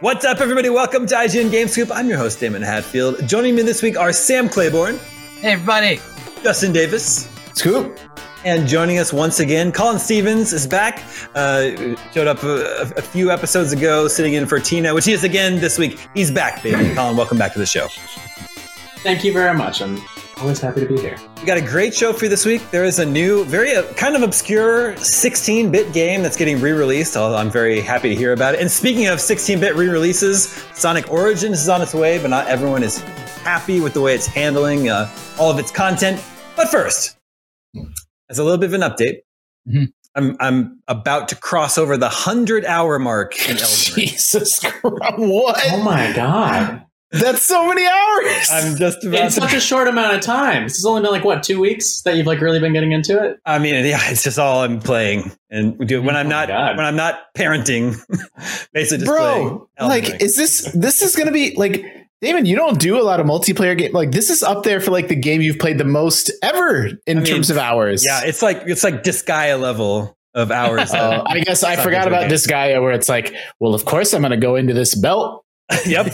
What's up, everybody? Welcome to IGN Game Scoop. I'm your host, Damon Hatfield. Joining me this week are Sam Claiborne. Hey, everybody. Justin Davis. Scoop. And joining us once again, Colin Stevens is back. Showed up a few episodes ago, sitting in for Tina, which he is again this week. He's back, baby. Colin, welcome back to the show. Thank you very much. I'm always happy to be here. We got a great show for you this week. There is a new, very kind of obscure 16-bit game that's getting re-released. I'm very happy to hear about it. And speaking of 16-bit re-releases, Sonic Origins is on its way, but not everyone is happy with the way it's handling all of its content. But first, as a little bit of an update, I'm about to cross over the 100-hour mark in Elden Ring. Jesus Christ! What? Oh my God! That's so many hours. I'm just about in such a short amount of time. This has only been 2 weeks that you've really been getting into it. I mean, yeah, it's just all I'm playing and doing when I'm not parenting. Basically, just bro, Elden Ring. Is this is gonna be like? Damon, you don't do a lot of multiplayer games. This is up there for the game you've played the most ever in terms of hours. Yeah, it's like Disgaea level of hours. I guess I forgot about games. Disgaea, where it's of course I'm going to go into this belt. Yep.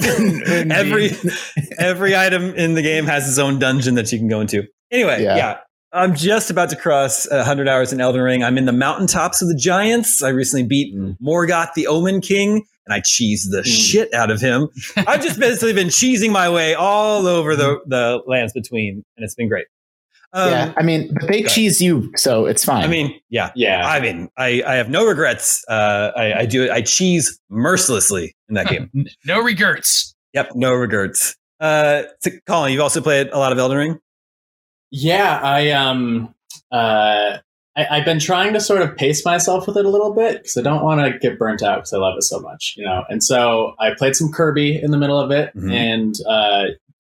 every item in the game has its own dungeon that you can go into. Anyway, yeah. I'm just about to cross 100 hours in Elden Ring. I'm in the mountaintops of the giants. I recently beat Morgoth, the Omen King. And I cheesed the shit out of him. I've just basically been cheesing my way all over the lands between, and it's been great. But they cheese you, so it's fine. I have no regrets. I cheese mercilessly in that game. No regrets. Yep, no regrets. Colin, you've also played a lot of Elden Ring? Yeah, I've been trying to sort of pace myself with it a little bit because I don't want to get burnt out because I love it so much, And so I played some Kirby in the middle of it and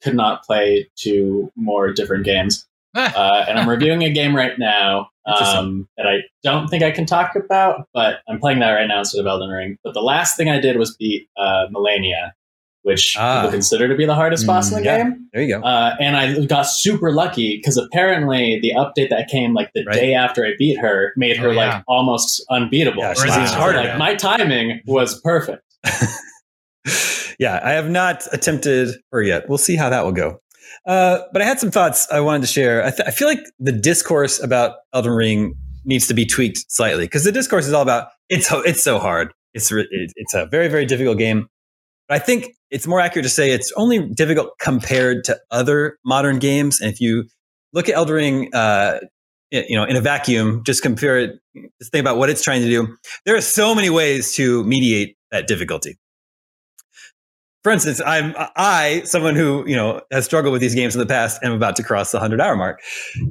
could not play 2 more different games. And I'm reviewing a game right now that I don't think I can talk about, but I'm playing that right now instead of Elden Ring. But the last thing I did was beat Melania, which people consider to be the hardest boss in the game. There you go. And I got super lucky because apparently the update that came day after I beat her made her almost unbeatable. Yeah, my timing was perfect. Yeah, I have not attempted her yet. We'll see how that will go. But I had some thoughts I wanted to share. I feel like the discourse about Elden Ring needs to be tweaked slightly because the discourse is all about it's so hard. It's a very, very difficult game. But I think it's more accurate to say it's only difficult compared to other modern games. And if you look at Elden Ring, in a vacuum, just compare it, just think about what it's trying to do. There are so many ways to mediate that difficulty. For instance, I, someone who, has struggled with these games in the past, am about to cross the 100-hour mark.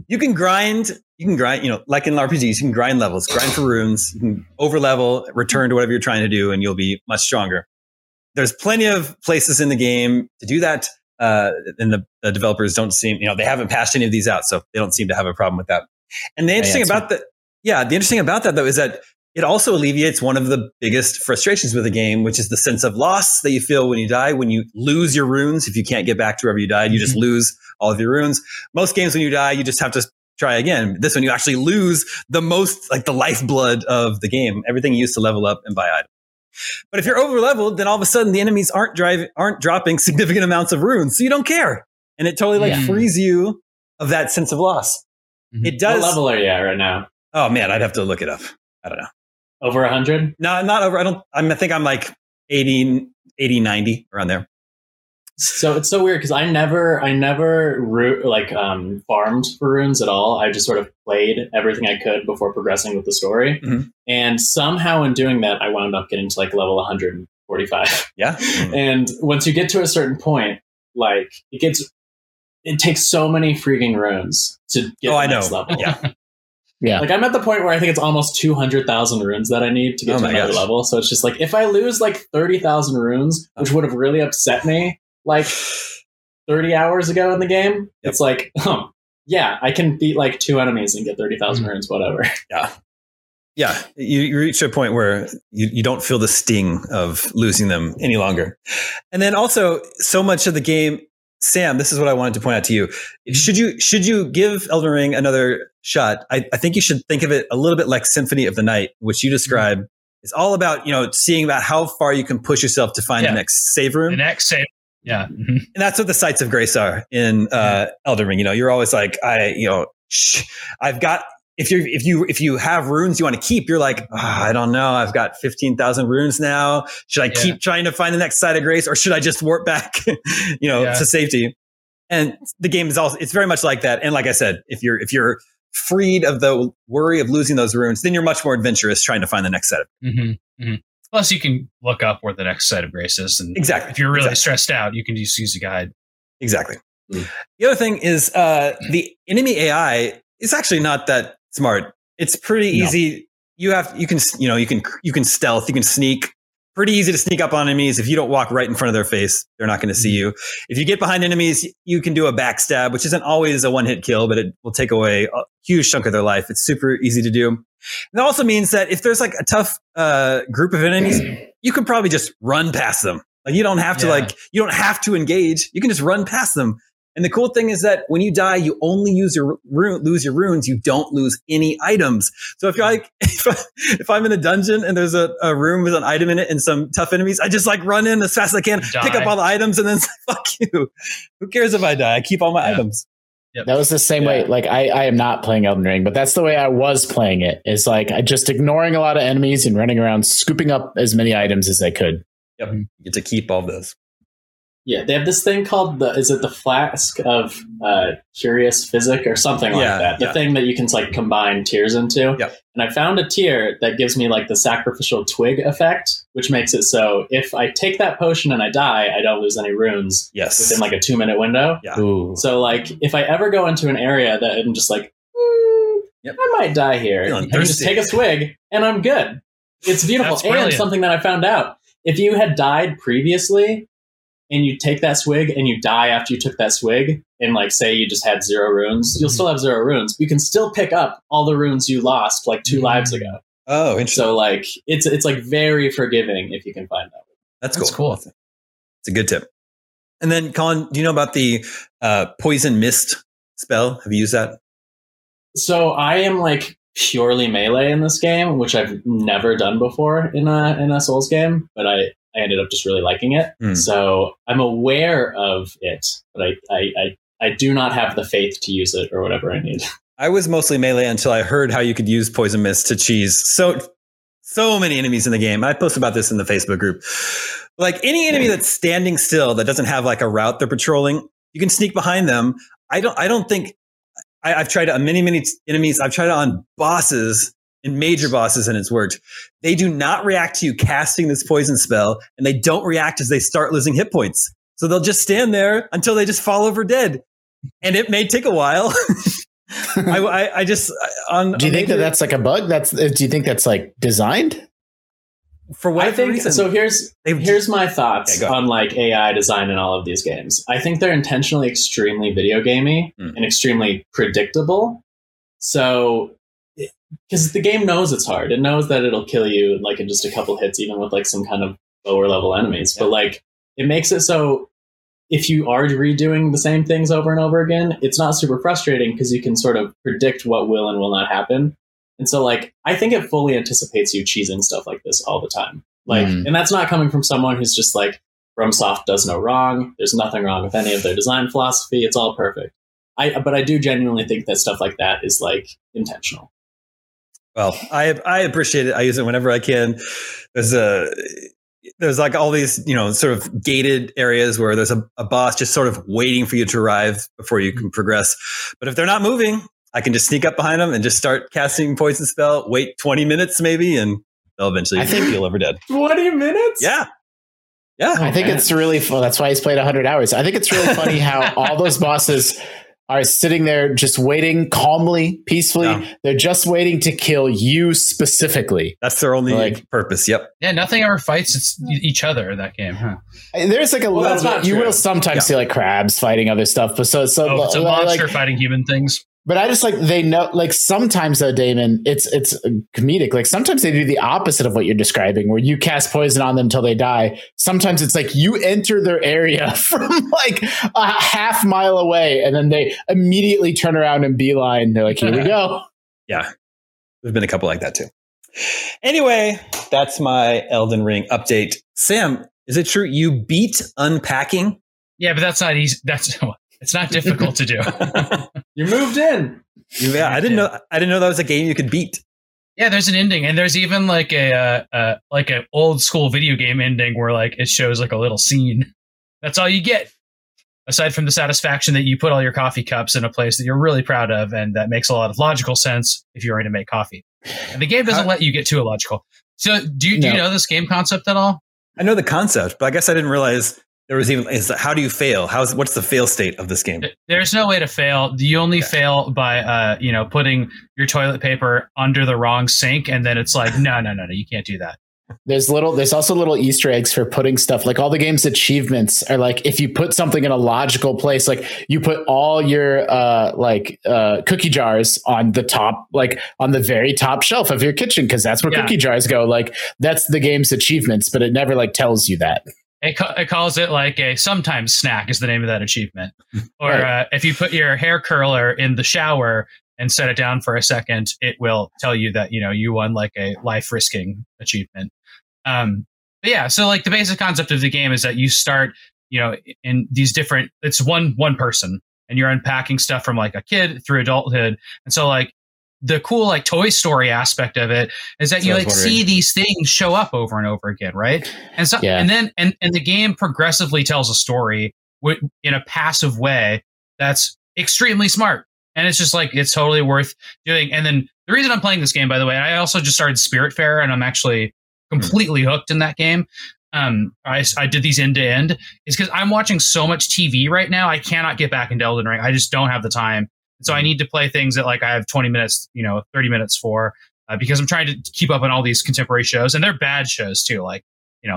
You can grind, like in RPGs, you can grind levels, grind for runes, you can over-level, return to whatever you're trying to do, and you'll be much stronger. There's plenty of places in the game to do that, and the developers don't seem, they haven't patched any of these out, so they don't seem to have a problem with that. And the interesting about that though is that it also alleviates one of the biggest frustrations with the game, which is the sense of loss that you feel when you die, when you lose your runes. If you can't get back to wherever you died, you just lose all of your runes. Most games when you die, you just have to try again. This one, you actually lose the most, the lifeblood of the game, everything you used to level up and buy items. But if you're over-leveled, then all of a sudden the enemies aren't dropping significant amounts of runes, so you don't care, and it totally frees you of that sense of loss. It does. What level are you at right now? Oh man, I'd have to look it up. I don't know. Over 100? No, not over. I think I'm 80, 90 around there. So it's so weird because I never farmed for runes at all. I just sort of played everything I could before progressing with the story. And somehow in doing that, I wound up getting to level 145. Yeah. And once you get to a certain point, it takes so many freaking runes to get to the next level. Yeah. Yeah. I'm at the point where I think it's almost 200,000 runes that I need to get to another level. So it's just if I lose 30,000 runes, which would have really upset me 30 hours ago in the game, it's I can beat 2 enemies and get 30,000 runes, whatever. Yeah. Yeah. You reach a point where you don't feel the sting of losing them any longer. And then also so much of the game Sam, this is what I wanted to point out to you. Should you give Elden Ring another shot? I think you should think of it a little bit like Symphony of the Night, which you describe. Mm-hmm. It's all about, seeing about how far you can push yourself to find the next save room. The next save. Yeah. Mm-hmm. And that's what the sights of grace are in Elden Ring. You're always like, I've got, if you have runes you want to keep, you're like, I don't know. I've got 15,000 runes now. Should I keep trying to find the next sight of grace, or should I just warp back, to safety? And the game is also, it's very much like that. And like I said, if you're freed of the worry of losing those runes, then you're much more adventurous trying to find the next set of. Mm-hmm. Mm-hmm. Plus, you can look up where the next set of grace is, and if you're really stressed out, you can just use a guide. Exactly. Mm. The other thing is the enemy AI is actually not that smart. It's pretty easy. You can stealth, you can sneak. Pretty easy to sneak up on enemies. If you don't walk right in front of their face, they're not going to see you. If you get behind enemies, you can do a backstab, which isn't always a one-hit kill, but it will take away a huge chunk of their life. It's super easy to do. And that also means that if there's like a tough group of enemies, you can probably just run past them. Like you don't have to engage. You can just run past them. And the cool thing is that when you die, you only lose your runes. You don't lose any items. So if you're like, if I'm in a dungeon and there's a room with an item in it and some tough enemies, I just run in as fast as I can, pick up all the items, and then say, fuck you. Who cares if I die? I keep all my items. Yep. That was the same way. Like I am not playing Elden Ring, but that's the way I was playing it. It's like I just ignoring a lot of enemies and running around, scooping up as many items as I could. Yep, you get to keep all those. Yeah, they have this thing called the flask of curious physic or something like that. The thing that you can combine tiers into. Yep. And I found a tier that gives me the sacrificial twig effect, which makes it so if I take that potion and I die, I don't lose any runes within a 2-minute window. Yeah. So if I ever go into an area that I'm just I might die here, I can just take a twig and I'm good. It's beautiful. And something that I found out, if you had died previously, and you take that swig and you die after you took that swig, and say you just had 0 runes, you'll still have 0 runes. You can still pick up all the runes you lost 2 lives ago. Oh, interesting. So it's very forgiving if you can find that. That's cool. It's a good tip. And then Colin, do you know about the poison mist spell? Have you used that? So I am purely melee in this game, which I've never done before in a Souls game, but I ended up just really liking it. Mm. So I'm aware of it, but I do not have the faith to use it or whatever I need. I was mostly melee until I heard how you could use poison mist to cheese so many enemies in the game. I posted about this in the Facebook group. Any enemy that's standing still, that doesn't have a route they're patrolling, you can sneak behind them. I've tried it on many enemies. I've tried it on bosses and major bosses, and it's worked. They do not react to you casting this poison spell, and they don't react as they start losing hit points. So they'll just stand there until they just fall over dead. And it may take a while. Do you think that's a bug? Do you think that's designed? For what I think reason? So here's my thoughts on AI design in all of these games. I think they're intentionally extremely video gamey and extremely predictable. So because the game knows it's hard. It knows that it'll kill you in just a couple hits, even with some kind of lower level enemies. Yeah. But it makes it so if you are redoing the same things over and over again, it's not super frustrating because you can sort of predict what will and will not happen. And so I think it fully anticipates you cheesing stuff like this all the time. And that's not coming from someone who's just FromSoft does no wrong. There's nothing wrong with any of their design philosophy. It's all perfect. But I do genuinely think that stuff like that is intentional. Well, I appreciate it. I use it whenever I can. There's all these, sort of gated areas where there's a boss just sort of waiting for you to arrive before you can progress. But if they're not moving, I can just sneak up behind them and just start casting poison spell, wait 20 minutes maybe, and they'll eventually feel over dead. 20 minutes? Yeah. Yeah. It's really fun. That's why he's played 100 hours. I think it's really funny how all those bosses are sitting there just waiting calmly, peacefully. Yeah. They're just waiting to kill you specifically. That's their only purpose. Yep. Yeah. Nothing ever fights each other in that game. Huh? There's little bit. You will sometimes see crabs fighting other stuff, but so it's a monster fighting human things. But I just like, they know, like sometimes though, Damon, it's comedic. Like sometimes they do the opposite of what you're describing, where you cast poison on them until they die. Sometimes it's like you enter their area from like a half mile away and then they immediately turn around and beeline. They're like, here we go. Yeah. There's been a couple like that too. Anyway, that's my Elden Ring update. Sam, is it true you beat Unpacking? Yeah, but that's not easy. It's not difficult to do. You moved in. Yeah, I didn't know that was a game you could beat. Yeah, there's an ending, and there's even like an old school video game ending where like it shows like a little scene. That's all you get, aside from the satisfaction that you put all your coffee cups in a place that you're really proud of, and that makes a lot of logical sense if you're going to make coffee. And the game doesn't let you get too illogical. So, do you know this game concept at all? I know the concept, but I guess I didn't realize. There was even, how do you fail? What's the fail state of this game? There's no way to fail. You only fail by, putting your toilet paper under the wrong sink. And then it's like, no, you can't do that. There's also little Easter eggs for putting stuff, like all the game's achievements are like, if you put something in a logical place, like you put all your cookie jars on the top, like on the very top shelf of your kitchen, because that's where cookie jars go. Like that's the game's achievements, but it never like tells you that. It calls it like a sometimes snack is the name of that achievement. Or if you put your hair curler in the shower and set it down for a second, it will tell you that, you won like a life risking achievement. So like the basic concept of the game is that you start, in these different, it's one person and you're unpacking stuff from like a kid through adulthood. And so like the cool like Toy Story aspect of it is that you like see these things show up over and over again, right? And so and then the game progressively tells a story in a passive way that's extremely smart, and it's just like it's totally worth doing. And then the reason I'm playing this game, by the way, I also just started Spiritfarer, and I'm actually completely hooked in that game. I did these end to end is because I'm watching so much TV right now. I cannot get back into Elden Ring. I just don't have the time. So I need to play things that like I have 20 minutes, 30 minutes for, because I'm trying to keep up on all these contemporary shows, and they're bad shows too. Like,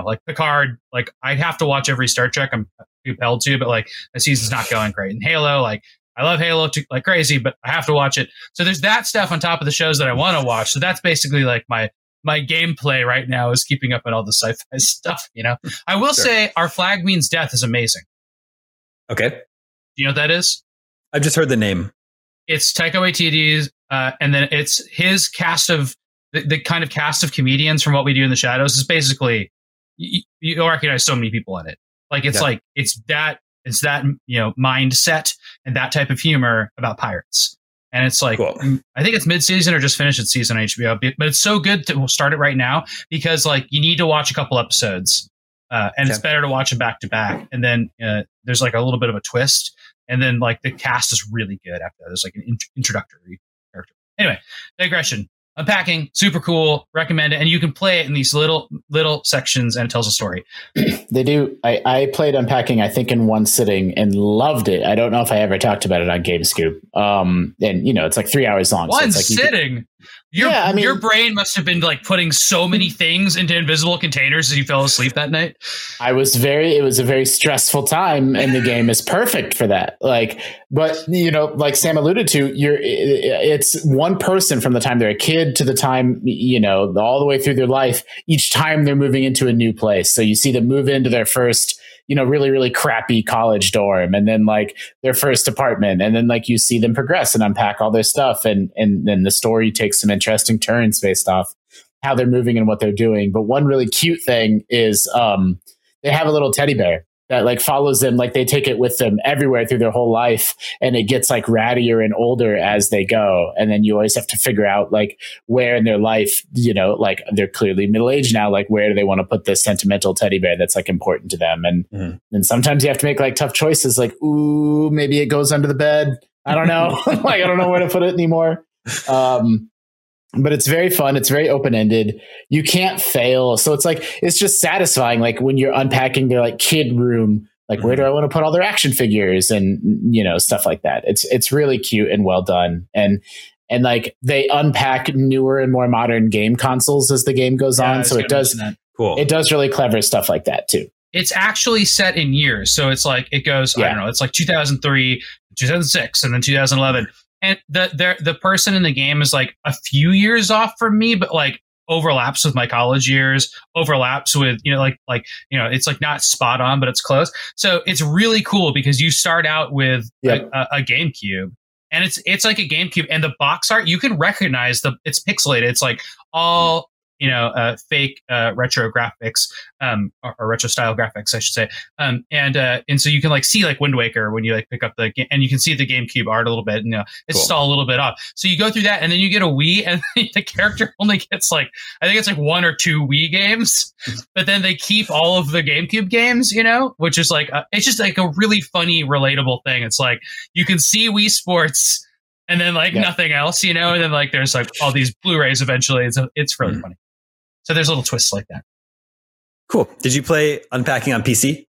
like Picard, like I have to watch every Star Trek I'm compelled to, but like the season's not going great. And Halo, like I love Halo like crazy, but I have to watch it. So there's that stuff on top of the shows that I want to watch. So that's basically like my gameplay right now is keeping up on all the sci-fi stuff. I will say Our Flag Means Death is amazing. Okay. Do you know what that is? I've just heard the name. It's Taika Waititi's, and then it's his cast of the kind of cast of comedians from What We Do in the Shadows is basically you'll recognize so many people in it. Like it's that mindset and that type of humor about pirates, and it's like cool. I think it's mid-season or just finished its season on HBO, but it's so good that we'll start it right now because like you need to watch a couple episodes, and it's better to watch them back to back, and then there's like a little bit of a twist. And then, like, the cast is really good after that. There's, like, an introductory character. Anyway, digression. Unpacking, super cool, recommend it. And you can play it in these little sections, and it tells a story. They do. I played Unpacking, I think, in one sitting and loved it. I don't know if I ever talked about it on Game Scoop. And, it's, like, 3 hours long. One so it's like sitting? Your brain must have been, like, putting so many things into invisible containers as you fell asleep that night. It was a very stressful time, and the game is perfect for that. Like, but, like Sam alluded to, it's one person from the time they're a kid to the time, all the way through their life. Each time they're moving into a new place, so you see them move into their first, really, really crappy college dorm, and then like their first apartment, and then like you see them progress and unpack all their stuff, and then the story takes some interesting turns based off how they're moving and what they're doing. But one really cute thing is they have a little teddy bear that like follows them, like they take it with them everywhere through their whole life, and it gets like rattier and older as they go. And then you always have to figure out like where in their life, like they're clearly middle-aged now, like where do they want to put this sentimental teddy bear that's like important to them? And then sometimes you have to make like tough choices, like, ooh, maybe it goes under the bed. I don't know. Like, I don't know where to put it anymore. But it's very fun. It's very open-ended. You can't fail. So it's like, it's just satisfying. Like when you're unpacking their like kid room, like where do I want to put all their action figures and, stuff like that. It's really cute and well done. And like they unpack newer and more modern game consoles as the game goes on. So it does really clever stuff like that too. It's actually set in years. So it's like, it goes, I don't know, it's like 2003, 2006, and then 2011. and the person in the game is like a few years off from me, but like overlaps with my college years, overlaps with, you know, like, you know, it's like not spot on, but it's close. So it's really cool because you start out with a GameCube. And it's like a GameCube, and the box art, you can recognize it's pixelated. It's like all, you know, fake, retro graphics, or retro style graphics, I should say. And so you can like see like Wind Waker when you like pick up the game, and you can see the GameCube art a little bit, and you know, it's cool. Still a little bit off. So you go through that, and then you get a Wii, and the character only gets like, I think it's like 1 or 2 Wii games, but then they keep all of the GameCube games, you know, which is like, it's just like a really funny, relatable thing. It's like, you can see Wii Sports and then like nothing else, you know, and then like, there's like all these Blu-rays eventually. It's really funny. So there's little twists like that. Cool. Did you play Unpacking on PC?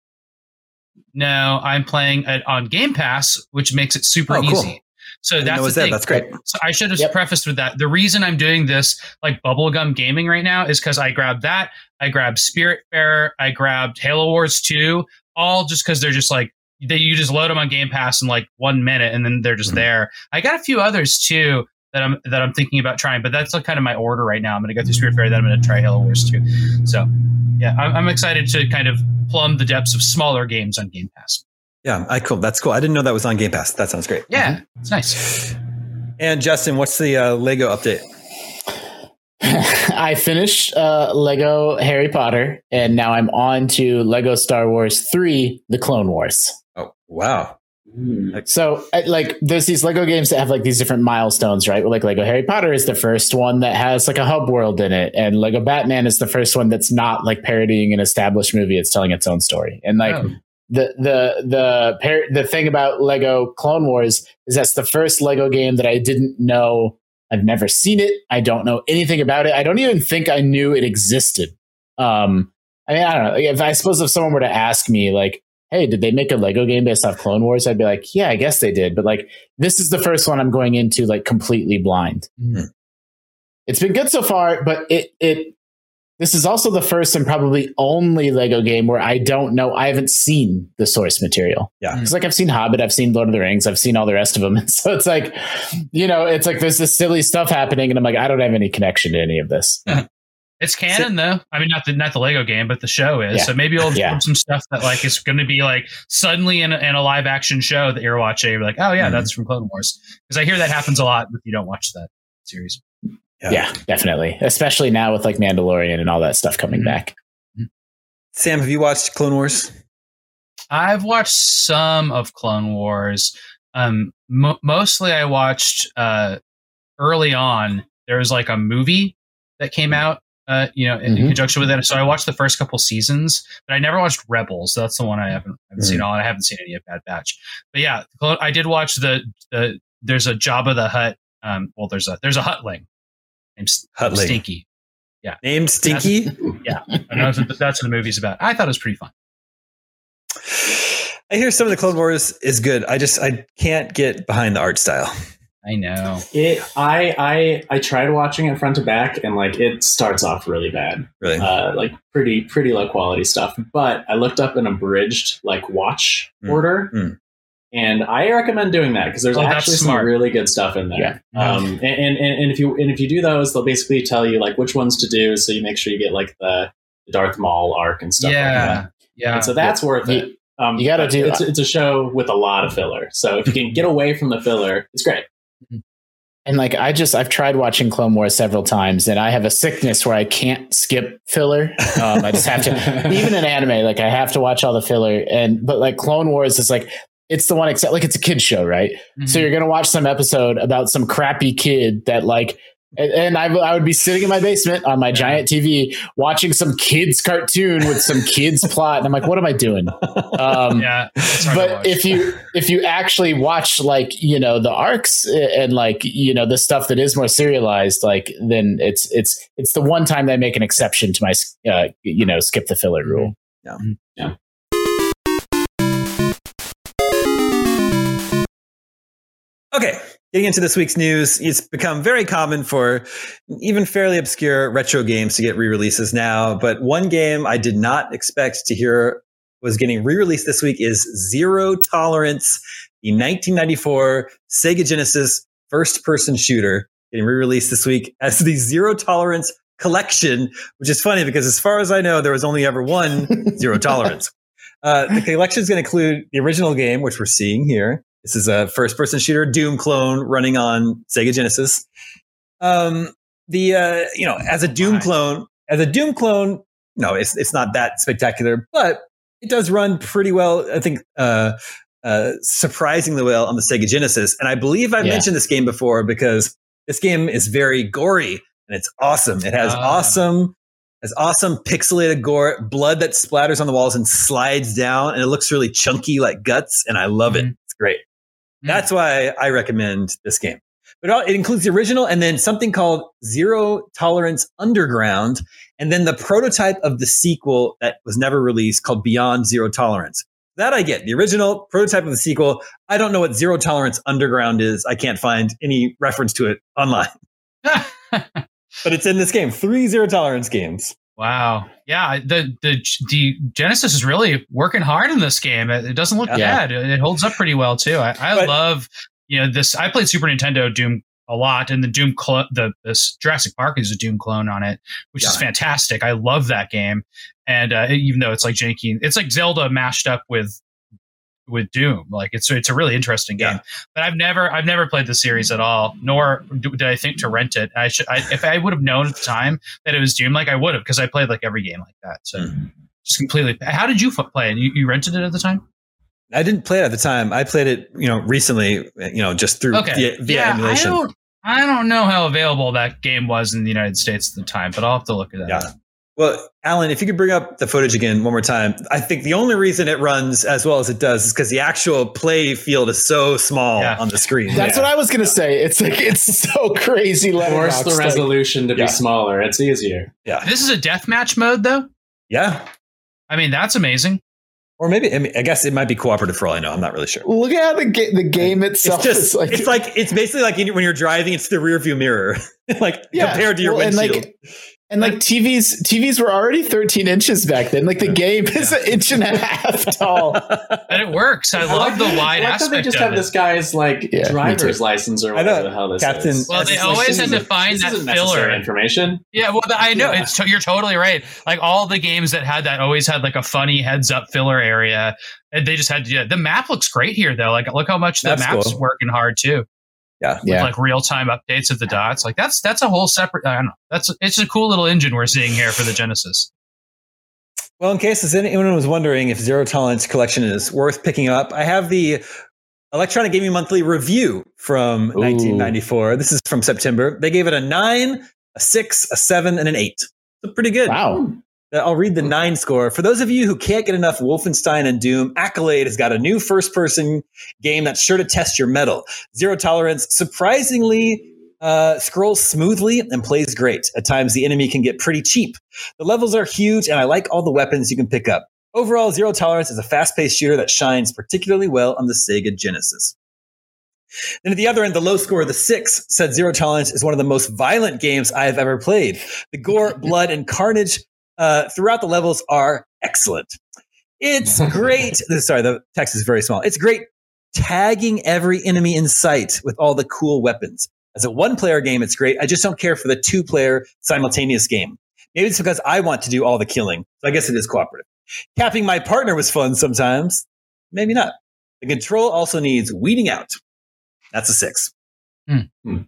No, I'm playing it on Game Pass, which makes it super easy. So that's the thing. That's great. So I should have prefaced with that. The reason I'm doing this like bubblegum gaming right now is because I grabbed that. I grabbed Spiritfarer. I grabbed Halo Wars 2, all just because they're just like, you just load them on Game Pass in like 1 minute and then they're just there. I got a few others too that I'm thinking about trying, but that's kind of my order right now. I'm going to go through Spiritfarer, then I'm going to try Halo Wars 2. So, yeah, I'm excited to kind of plumb the depths of smaller games on Game Pass. Yeah, cool. That's cool. I didn't know that was on Game Pass. That sounds great. Yeah, It's nice. And Justin, what's the Lego update? I finished Lego Harry Potter, and now I'm on to Lego Star Wars 3, The Clone Wars. Oh, wow. So like there's these Lego games that have like these different milestones, right? Like Lego Harry Potter is the first one that has like a hub world in it. And Lego Batman is the first one that's not like parodying an established movie. It's telling its own story. And like the thing about Lego Clone Wars is that's the first Lego game that I didn't know. I've never seen it. I don't know anything about it. I don't even think I knew it existed. I mean, I don't know. I suppose if someone were to ask me like, hey, did they make a Lego game based off Clone Wars? I'd be like, yeah, I guess they did. But like, this is the first one I'm going into like completely blind. Mm-hmm. It's been good so far, but this is also the first and probably only Lego game where I haven't seen the source material. Yeah. Mm-hmm. It's like, I've seen Hobbit, I've seen Lord of the Rings, I've seen all the rest of them. And so it's like, you know, it's like, there's this silly stuff happening and I'm like, I don't have any connection to any of this. It's canon, though. I mean, not the Lego game, but the show is. Yeah. So maybe you'll put some stuff that like is going to be like suddenly in a live action show that you're watching. You're like, oh yeah, that's from Clone Wars, because I hear that happens a lot if you don't watch that series. Yeah, definitely, especially now with like Mandalorian and all that stuff coming back. Sam, have you watched Clone Wars? I've watched some of Clone Wars. Mostly, I watched early on. There was like a movie that came out. You know, in conjunction with that. So I watched the first couple seasons, but I never watched Rebels. So that's the one I haven't seen all. And I haven't seen any of Bad Batch. But yeah, I did watch the there's a Jabba the Hutt. There's a Huttling named Stinky. Yeah. Named Stinky? Yeah. That's what the movie's about. I thought it was pretty fun. I hear some of the Clone Wars is good. I can't get behind the art style. I know it. I tried watching it front to back, and like it starts off really bad, really, like pretty low quality stuff. But I looked up an abridged like watch order, and I recommend doing that because there's actually some really good stuff in there. Yeah. And if you do those, they'll basically tell you like which ones to do, so you make sure you get like the Darth Maul arc and stuff. Yeah, like that. Yeah. And so that's worth it. You got to do it. It's a show with a lot of filler, so if you can get away from the filler, it's great. And like, I've tried watching Clone Wars several times, and I have a sickness where I can't skip filler. I just have to, even in anime, like I have to watch all the filler. But like Clone Wars is like, it's the one, except like it's a kid's show, right? Mm-hmm. So you're going to watch some episode about some crappy kid that like, and I would be sitting in my basement on my giant TV watching some kids cartoon with some kids plot. And I'm like, what am I doing? But if you actually watch like, you know, the arcs and like, you know, the stuff that is more serialized, like then it's the one time they make an exception to my, you know, skip the filler rule. Yeah. Yeah. Okay. Getting into this week's news, it's become very common for even fairly obscure retro games to get re-releases now. But one game I did not expect to hear was getting re-released this week is Zero Tolerance, the 1994 Sega Genesis first-person shooter getting re-released this week as the Zero Tolerance Collection, which is funny because as far as I know, there was only ever one Zero Tolerance. The collection is going to include the original game, which we're seeing here. This is a first-person shooter, Doom clone running on Sega Genesis. As a Doom clone, no, it's not that spectacular, but it does run pretty well. I think surprisingly well on the Sega Genesis, and I believe I've mentioned this game before because this game is very gory and it's awesome. It has awesome pixelated gore, blood that splatters on the walls and slides down, and it looks really chunky like guts, and I love it. It's great. That's why I recommend this game. But it includes the original and then something called Zero Tolerance Underground, and then the prototype of the sequel that was never released called Beyond Zero Tolerance. That I get. The original, prototype of the sequel. I don't know what Zero Tolerance Underground is. I can't find any reference to it online. But it's in this game. 3 Zero Tolerance games. Wow. Yeah, the Genesis is really working hard in this game. It doesn't look bad. It holds up pretty well, too. I love... You know, this, I played Super Nintendo Doom a lot, and the Doom this Jurassic Park is a Doom clone on it, which is fantastic. I love that game. And even though it's like janky, it's like Zelda mashed up with Doom. Like it's a really interesting game. Yeah. But I've never played the series at all, nor did I think to rent it. If I would have known at the time that it was Doom, like I would have, because I played like every game like that. So just completely. How did you play it? You rented it at the time? I didn't play it at the time. I played it, recently, just through via emulation. I don't know how available that game was in the United States at the time, but I'll have to look at that. Yeah. Well, Alan, if you could bring up the footage again one more time. I think the only reason it runs as well as it does is because the actual play field is so small on the screen. That's what I was going to say. It's like it's so crazy. Force the resolution to be smaller. It's easier. Yeah. This is a deathmatch mode, though? Yeah. I mean, that's amazing. Or maybe, I guess it might be cooperative for all I know. I'm not really sure. Look at how the game itself is like... It's basically like when you're driving, it's the rear view mirror. Compared to your windshield. And TVs were already 13 inches back then. Like the game is an inch and a half tall. And it works. I love the wide aspect they just have this guy's driver's license or whatever the hell this is. Well, they always had to find that filler information. Yeah, well, I know. Yeah. You're totally right. Like all the games that had that always had like a funny heads up filler area. And they just had to do that. The map looks great here, though. Like look how much the map's working hard, too. Yeah, with like real time updates of the dots, like that's a whole separate. I don't know. It's a cool little engine we're seeing here for the Genesis. Well, in case anyone was wondering if Zero Tolerance Collection is worth picking up, I have the Electronic Gaming Monthly review from 1994. This is from September. They gave it a 9, a 6, a 7, and an 8. So pretty good. Wow. I'll read the 9 score. For those of you who can't get enough Wolfenstein and Doom, Accolade has got a new first-person game that's sure to test your mettle. Zero Tolerance surprisingly scrolls smoothly and plays great. At times, the enemy can get pretty cheap. The levels are huge, and I like all the weapons you can pick up. Overall, Zero Tolerance is a fast-paced shooter that shines particularly well on the Sega Genesis. Then at the other end, the low score, the 6, said Zero Tolerance is one of the most violent games I have ever played. The gore, blood, and carnage throughout the levels are excellent. It's great. Sorry, the text is very small. It's great tagging every enemy in sight with all the cool weapons. As a one-player game, it's great. I just don't care for the two-player simultaneous game. Maybe it's because I want to do all the killing. So I guess it is cooperative. Capping my partner was fun sometimes. Maybe not. The control also needs weeding out. That's a 6. Mm-hmm.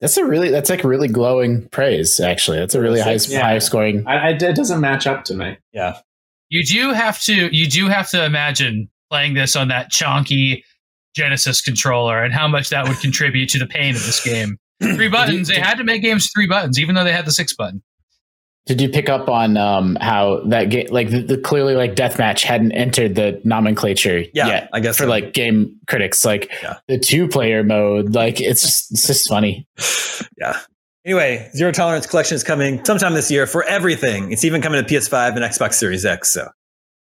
That's like really glowing praise, actually. That's a really high scoring. It doesn't match up to me. Yeah. You do have to imagine playing this on that chonky Genesis controller and how much that would contribute to the pain of this game. 3 buttons. They had to make games 3 buttons, even though they had the 6 button. Did you pick up on how that game, like the clearly like deathmatch hadn't entered the nomenclature yet? I guess for like game critics, like the 2-player mode, like it's just funny. Yeah. Anyway, Zero Tolerance Collection is coming sometime this year for everything. It's even coming to PS5 and Xbox Series X. So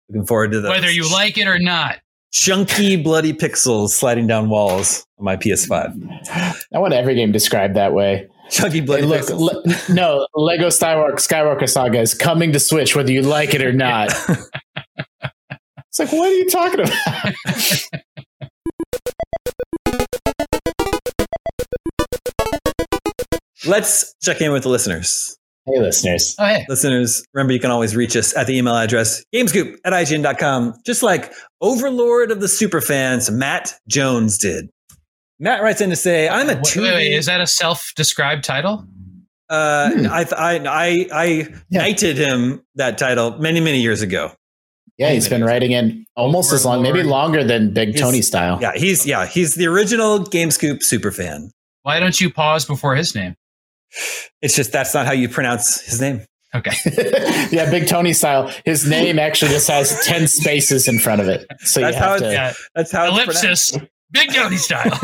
looking forward to that. Whether you like it or not. Chunky, bloody pixels sliding down walls on my PS5. I want every game described that way. Chunky bloody pixels. No, Lego Skywalker Saga is coming to Switch, whether you like it or not. It's like, what are you talking about? Let's check in with the listeners. Hey, listeners. Oh, hey. Listeners, remember you can always reach us at the email address gamescoop@ign.com, just like Overlord of the Superfans Matt Jones did. Matt writes in to say, I'm a wait, is that a self-described title? I knighted him that title many years ago. Yeah, he's been writing in almost as long, maybe longer than Big Tony style. Yeah, he's the original Game Scoop superfan. Why don't you pause before his name? It's just that's not how you pronounce his name. Okay. Yeah, Big Tony style. His name actually just has 10 spaces in front of it. So that's how that's how ellipsis. Big Tony style.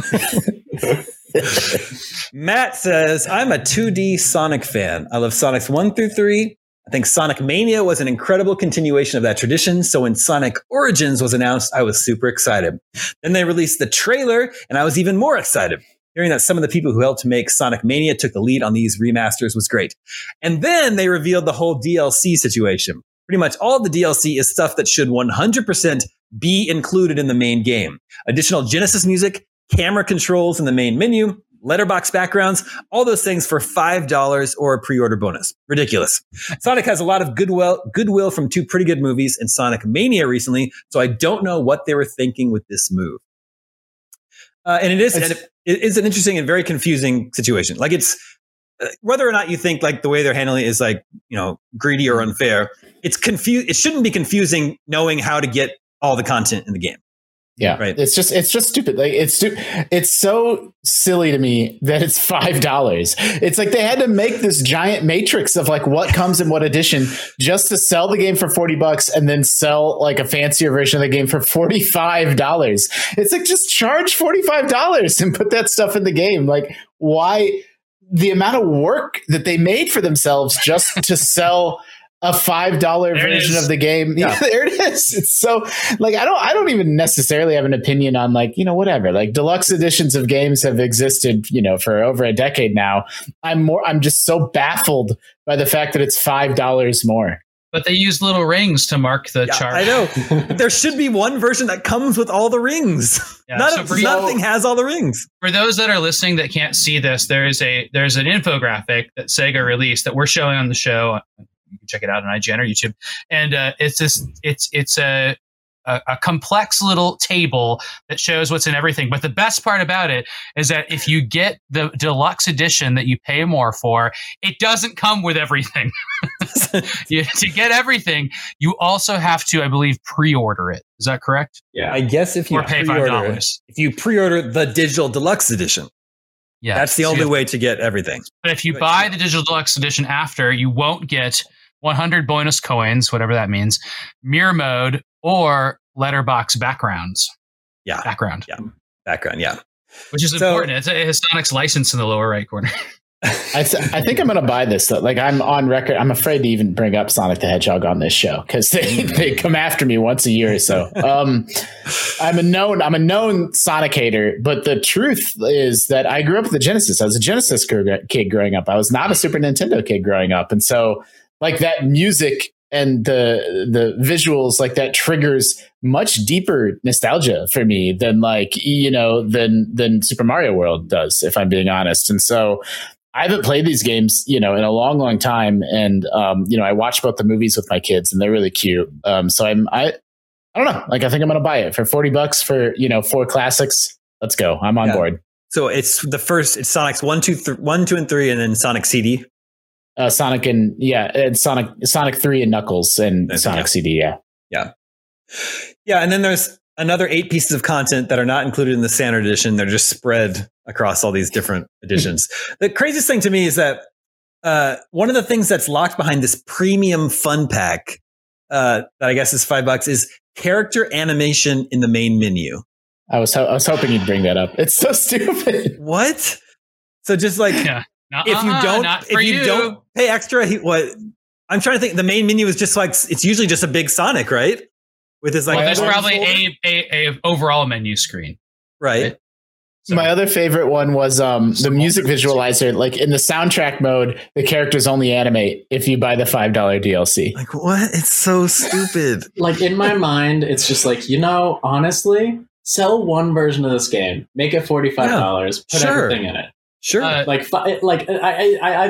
Matt says, I'm a 2D Sonic fan. I love Sonics 1 through 3. I think Sonic Mania was an incredible continuation of that tradition, so when Sonic Origins was announced, I was super excited. Then they released the trailer, and I was even more excited. Hearing that some of the people who helped make Sonic Mania took the lead on these remasters was great. And then they revealed the whole DLC situation. Pretty much all of the DLC is stuff that should 100% be included in the main game. Additional Genesis music, camera controls in the main menu, letterbox backgrounds, all those things for $5 or a pre-order bonus. Ridiculous. Sonic has a lot of goodwill from two pretty good movies and Sonic Mania recently, so I don't know what they were thinking with this move. And it is an interesting and very confusing situation. Like it's, whether or not you think like the way they're handling it is like, you know, greedy or unfair, it's confused. It shouldn't be confusing knowing how to get all the content in the game. Yeah, right. It's just stupid. Like it's so silly to me that it's $5. It's like they had to make this giant matrix of like what comes in what edition just to sell the game for $40 and then sell like a fancier version of the game for $45. It's like just charge $45 and put that stuff in the game. Like why the amount of work that they made for themselves just to sell a $5 version of the game. Yeah. There it is. It's so like, I don't even necessarily have an opinion on like, you know, whatever, like deluxe editions of games have existed, you know, for over a decade now. I'm just so baffled by the fact that it's $5 more. But they use little rings to mark the chart. I know. There should be one version that comes with all the rings. Yeah, nothing has all the rings. For those that are listening that can't see this, there's an infographic that Sega released that we're showing on the show. You can check it out on IGN or YouTube. And it's a complex little table that shows what's in everything. But the best part about it is that if you get the deluxe edition that you pay more for, it doesn't come with everything. To get everything, you also have to, I believe, pre-order it. Is that correct? Yeah, I guess if you pay $5. If you pre-order the digital deluxe edition. Yeah, that's the only way to get everything. But if you buy the digital deluxe edition after, you won't get 100 bonus coins, whatever that means, mirror mode, or letterbox backgrounds. Yeah. Background. Yeah. Which is important. It's a Sonic's license in the lower right corner. I think I'm going to buy this though. Like I'm on record. I'm afraid to even bring up Sonic the Hedgehog on this show because they come after me once a year or so. I'm a known Sonic hater, but the truth is that I grew up with the Genesis. I was a Genesis kid growing up. I was not a Super Nintendo kid growing up. And so like that music and the visuals, like that triggers much deeper nostalgia for me than like, you know, than Super Mario World does, if I'm being honest. And so I haven't played these games, you know, in a long time. And, you know, I watch both the movies with my kids and they're really cute. So I don't know, like, I think I'm going to buy it for $40 for, you know, 4 classics. Let's go. I'm on board. So it's Sonic's 1, 2, and 3, and then Sonic CD. Sonic 3 and Knuckles and Sonic CD. Yeah. Yeah. Yeah. And then there's another 8 pieces of content that are not included in the standard edition. They're just spread across all these different editions. The craziest thing to me is that one of the things that's locked behind this premium fun pack that I guess is $5 is character animation in the main menu. I was hoping you'd bring that up. It's so stupid. What? So just like if you don't pay extra, I'm trying to think. The main menu is just like it's usually just a big Sonic, right? With his like there's probably a overall menu screen, right? So my other favorite one was the music visualizer. Like in the soundtrack mode, the characters only animate if you buy the $5 DLC. Like what? It's so stupid. Like in my mind, it's just like, you know, honestly, sell one version of this game, make it $45, put everything in it. Sure. I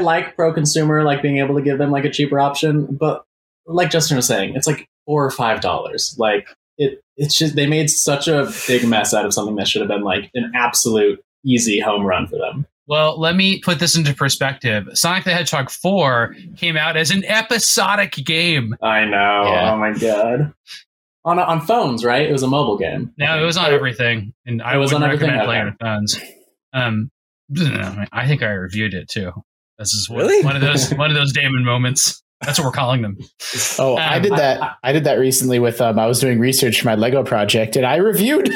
like pro-consumer, like being able to give them like a cheaper option, but like Justin was saying, it's like $4 or $5. Like it's just, they made such a big mess out of something that should have been like an absolute easy home run for them. Well, let me put this into perspective. Sonic the Hedgehog 4 came out as an episodic game. I know. Yeah. Oh my God. On phones, right? It was a mobile game. No, it was on everything. And I wouldn't recommend playing on phones. I think I reviewed it too. This is one of those Damon moments. That's what we're calling them. I did that recently with I was doing research for my Lego project, and I reviewed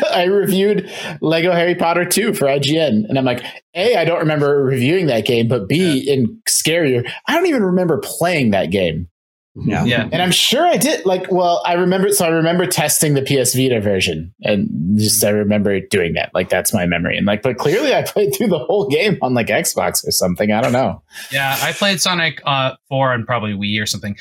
Lego Harry Potter 2 for IGN, and I'm like, A, I don't remember reviewing that game, but B, and scarier, I don't even remember playing that game. Yeah. Yeah. And I'm sure I did. I remember testing the PS Vita version, and just I remember doing that. Like, that's my memory. And like, but clearly I played through the whole game on like Xbox or something. I don't know. Yeah, I played Sonic 4 and probably Wii or something.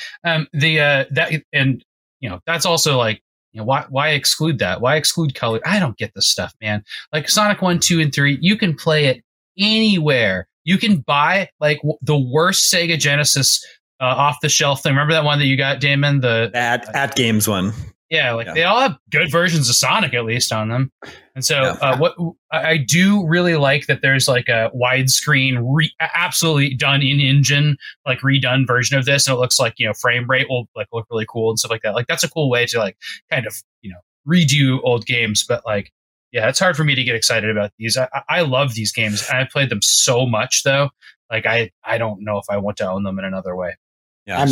That's also like, you know, why exclude that? Why exclude color? I don't get this stuff, man. Like Sonic 1, 2, and 3, you can play it anywhere. You can buy like the worst Sega Genesis off the shelf thing. Remember that one that you got, Damon? The at games one. Yeah, they all have good versions of Sonic at least on them. And so, what I do really like that there's like a widescreen, absolutely done in engine, like redone version of this, and it looks like, you know, frame rate will like look really cool and stuff like that. Like that's a cool way to like kind of, you know, redo old games, but like. Yeah, it's hard for me to get excited about these. I love these games. I played them so much, though. Like, I don't know if I want to own them in another way. Yeah, I'm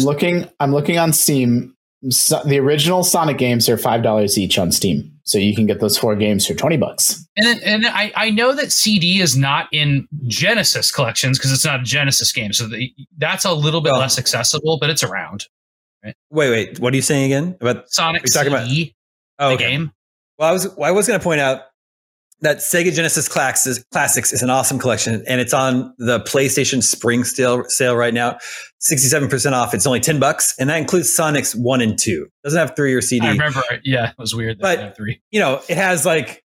looking on Steam. So, the original Sonic games are $5 each on Steam, so you can get those 4 games for $20. And I know that CD is not in Genesis collections because it's not a Genesis game, so that's a little bit less accessible, but it's around. Right? Wait, what are you saying again about Sonic CD? Game. Well, I was going to point out that Sega Genesis Classics is an awesome collection, and it's on the PlayStation Spring sale right now, 67% off. It's only $10, and that includes Sonic's 1 and 2. It doesn't have 3 or CD. I remember, yeah, it was weird. But have 3. You know, it has like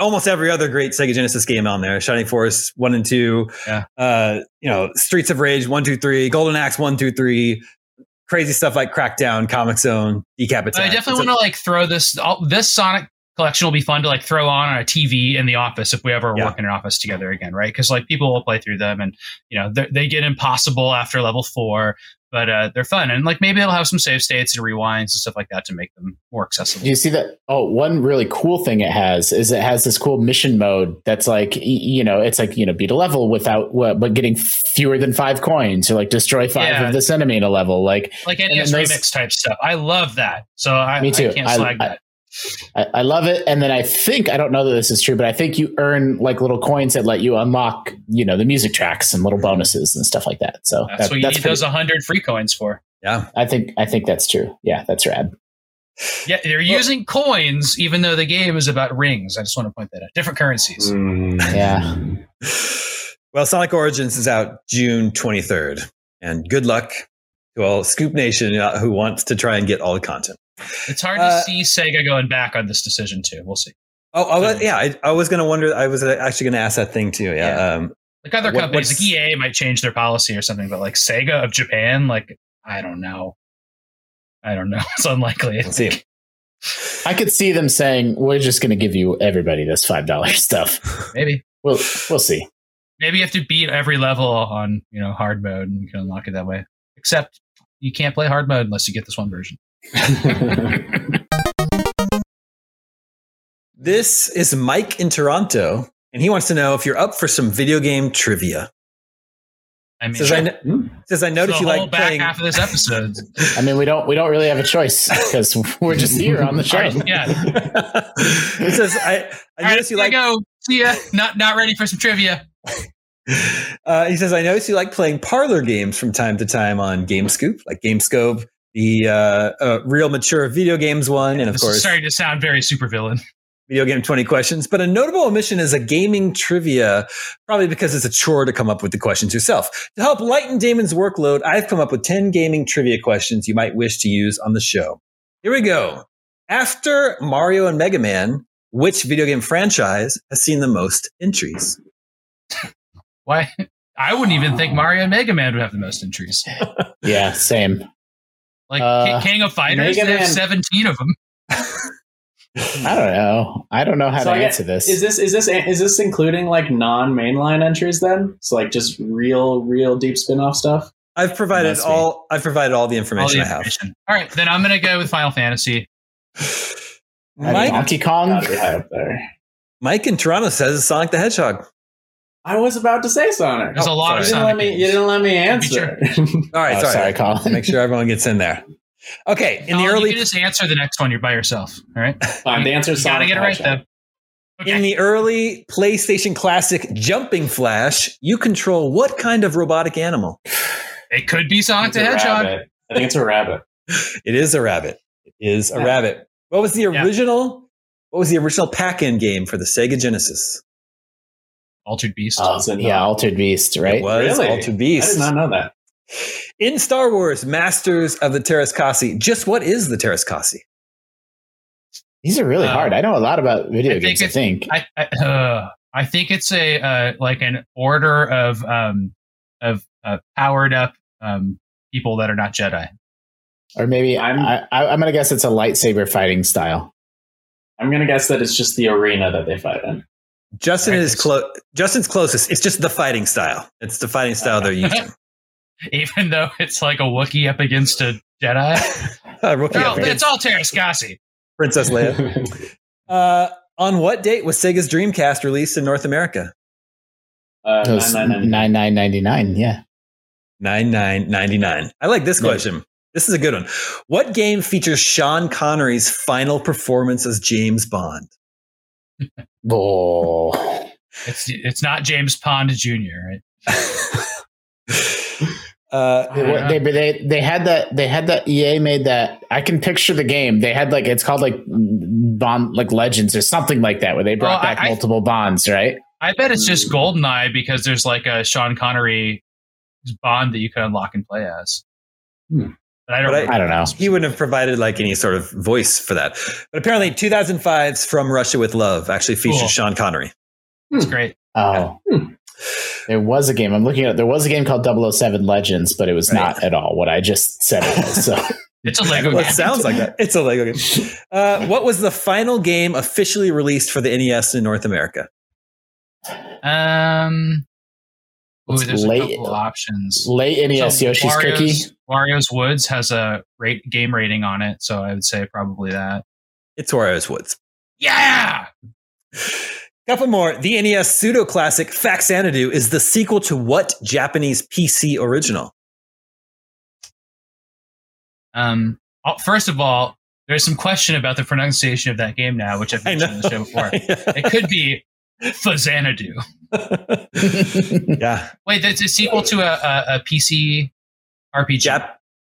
almost every other great Sega Genesis game on there: Shining Force 1 and 2, yeah. Streets of Rage 1, 2, 3, Golden Axe 1, 2, 3. Crazy stuff like Crackdown, Comic Zone, Decapitation. I definitely want to like throw this Sonic collection will be fun to like throw on a TV in the office if we ever work in an office together again, right? Because like people will play through them, and you know they get impossible after level 4, but they're fun, and like maybe it'll have some save states and rewinds and stuff like that to make them more accessible. Do you see that? Oh, one really cool thing it has this cool mission mode that's like, you know, it's like, you know, beat a level without but getting fewer than 5 coins, or like destroy 5 of this enemy in a level, like NES Remix type stuff. I love that. So me too. I can't slag that. I love it. And then I think, I don't know that this is true, but I think you earn like little coins that let you unlock, you know, the music tracks and little bonuses and stuff like that. So that's what you need those 100 free coins for. Yeah, I think that's true. Yeah, that's rad. Yeah, they're using coins, even though the game is about rings. I just want to point that out. Different currencies. Yeah. Well, Sonic Origins is out June 23rd. And good luck to all Scoop Nation who wants to try and get all the content. It's hard to see Sega going back on this decision too. We'll see. I was going to wonder. I was actually going to ask that thing too. Yeah. Like other companies, like EA might change their policy or something, but like Sega of Japan, like I don't know. It's unlikely. Let's see. I could see them saying, "We're just going to give you everybody this $5 stuff." Maybe we'll see. Maybe you have to beat every level on, you know, hard mode, and you can unlock it that way. Except you can't play hard mode unless you get this one version. This is Mike in Toronto, and he wants to know if you're up for some video game trivia. I mean, I noticed you like playing half of this episode. I mean, we don't really have a choice because we're just here on the show. Right, yeah. It says I noticed you like go. See ya. Not ready for some trivia. He says I noticed you like playing parlor games from time to time on GameScoop, like GameScope. The real mature video games one, and of course, starting to sound very supervillain. Video game 20 questions, but a notable omission is a gaming trivia, probably because it's a chore to come up with the questions yourself. To help lighten Damon's workload, I've come up with 10 gaming trivia questions you might wish to use on the show. Here we go. After Mario and Mega Man, which video game franchise has seen the most entries? Why? I wouldn't even think Mario and Mega Man would have the most entries. Yeah, same. Like King of Fighters, they have 17 of them. I don't know. I don't know how to answer this. Is this including like non-mainline entries then? So like just real deep spin-off stuff? I've provided all the information I have. All right, then I'm going to go with Final Fantasy. Donkey Kong. Out there. Mike in Toronto says it's Sonic the Hedgehog. I was about to say Sonic. There's a lot of Sonic. You didn't let me answer. Sure. All right, sorry, Colin. Make sure everyone gets in there. Okay, you can just answer the next one. You're by yourself. All right. Fine. The answer is Sonic. You gotta get it right, though. Okay. In the early PlayStation classic Jumping Flash, you control what kind of robotic animal? It could be Sonic the Hedgehog. Rabbit. I think it's a rabbit. It is a rabbit. It is a rabbit. What was the original? Yeah. What was the original pack-in game for the Sega Genesis? Altered Beast. Altered Beast. Right. It was really? Altered Beast. I did not know that. In Star Wars, Masters of the Terrascasi, just what is the Terrascasi? These are really hard. I know a lot about video games. I think it's a like an order of powered up people that are not Jedi. Or maybe I'm going to guess it's a lightsaber fighting style. I'm going to guess that it's just the arena that they fight in. Justin is close. Justin's closest. It's just the fighting style. It's the fighting style they're using. Even though it's like a Wookiee up against a Jedi? It's all Terrascasi. Princess Leia. On what date was Sega's Dreamcast released in North America? 9/9/99, yeah. 9/9/99. I like this question. This is a good one. What game features Sean Connery's final performance as James Bond? Oh. It's not James Pond Jr., right? They had that EA made that. I can picture the game. They had like, it's called like Bond, like Legends or something like that, where they brought back multiple Bonds, right? I bet it's just GoldenEye, because there's like a Sean Connery Bond that you can unlock and play as. But I don't know. He wouldn't have provided like any sort of voice for that. But apparently 2005's From Russia with Love actually features Sean Connery. That's great. Oh. Yeah. There was a game I'm looking at. There was a game called 007 Legends, but it was not at all what I just said. So it's a Lego game. It sounds like that. It's a Lego game. What was the final game officially released for the NES in North America? There's a couple options. Late NES Yoshi's Cookie. Wario's Woods has a game rating on it, so I would say probably that. It's Wario's Woods. Yeah. Couple more. The NES pseudo classic Faxanadu is the sequel to what Japanese PC original? First of all, there's some question about the pronunciation of that game now, which I've mentioned on the show before. It could be Faxanadu. Yeah. Wait, that's a sequel to a PC RPG.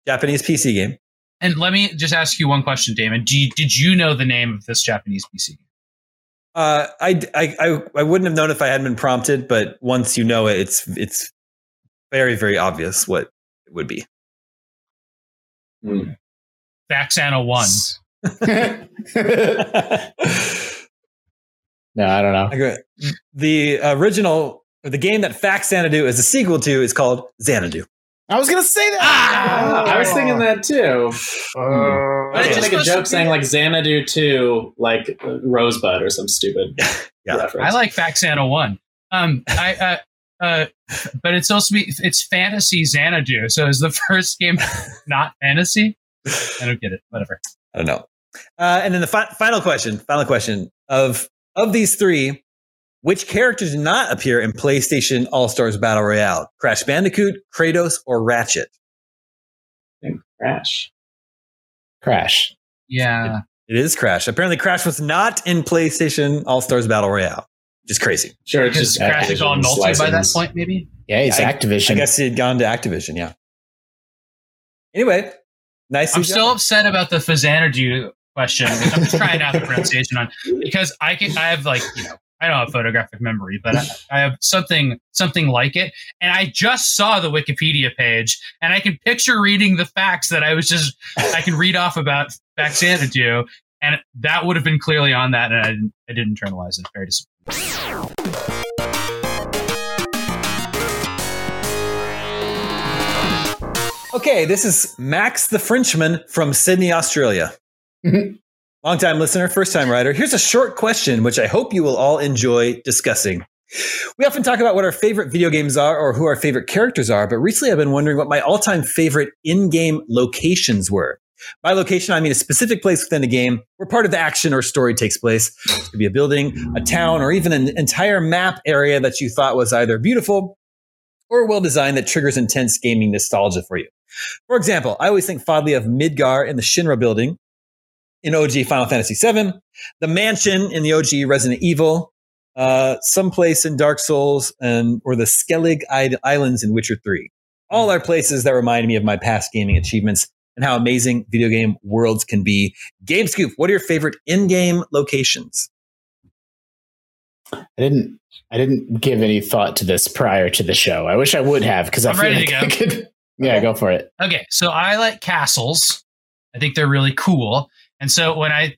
Japanese PC game. And let me just ask you one question, Damon. Did you know the name of this Japanese PC game? I wouldn't have known if I hadn't been prompted, but once you know it, it's very, very obvious what it would be. Faxana 1. No, I don't know. Okay. The original, the game that Faxanadu is a sequel to is called Xanadu. I was going to say that. I was thinking that too. I was going to make a joke saying like Xanadu 2, like Rosebud or some stupid reference. I like Faxana 1. But it's also it's Fantasy Xanadu. So is the first game not fantasy? I don't get it. Whatever. I don't know. And then the final question of these three, which character did not appear in PlayStation All-Stars Battle Royale? Crash Bandicoot, Kratos, or Ratchet? I think Crash. Yeah. It is Crash. Apparently Crash was not in PlayStation All-Stars Battle Royale. Just crazy. Sure, it's just Crash is all nulty by that point, maybe? Yeah, he's Activision. I guess he had gone to Activision, yeah. Anyway, nice. I'm still upset about the Faxanadu question. I'm just trying out the pronunciation on, because I have like, you know, I don't have photographic memory, but I have something like it. And I just saw the Wikipedia page, and I can picture reading the facts that I can read off about Faxanadu, and that would have been clearly on that, and I didn't internalize it. Very disappointing. Okay, this is Max the Frenchman from Sydney, Australia. Mm-hmm. Long-time listener, first-time writer. Here's a short question, which I hope you will all enjoy discussing. We often talk about what our favorite video games are or who our favorite characters are, but recently I've been wondering what my all-time favorite in-game locations were. By location, I mean a specific place within a game where part of the action or story takes place. It could be a building, a town, or even an entire map area that you thought was either beautiful or well-designed that triggers intense gaming nostalgia for you. For example, I always think fondly of Midgar in the Shinra building in OG Final Fantasy VII, the mansion in the OG Resident Evil, someplace in Dark Souls, or the Skellig Islands in Witcher 3. All are places that remind me of my past gaming achievements and how amazing video game worlds can be. Game Scoop, what are your favorite in-game locations? I didn't give any thought to this prior to the show. I wish I would have, because I'm ready to go. Yeah, go for it. Okay, so I like castles. I think they're really cool. And so when I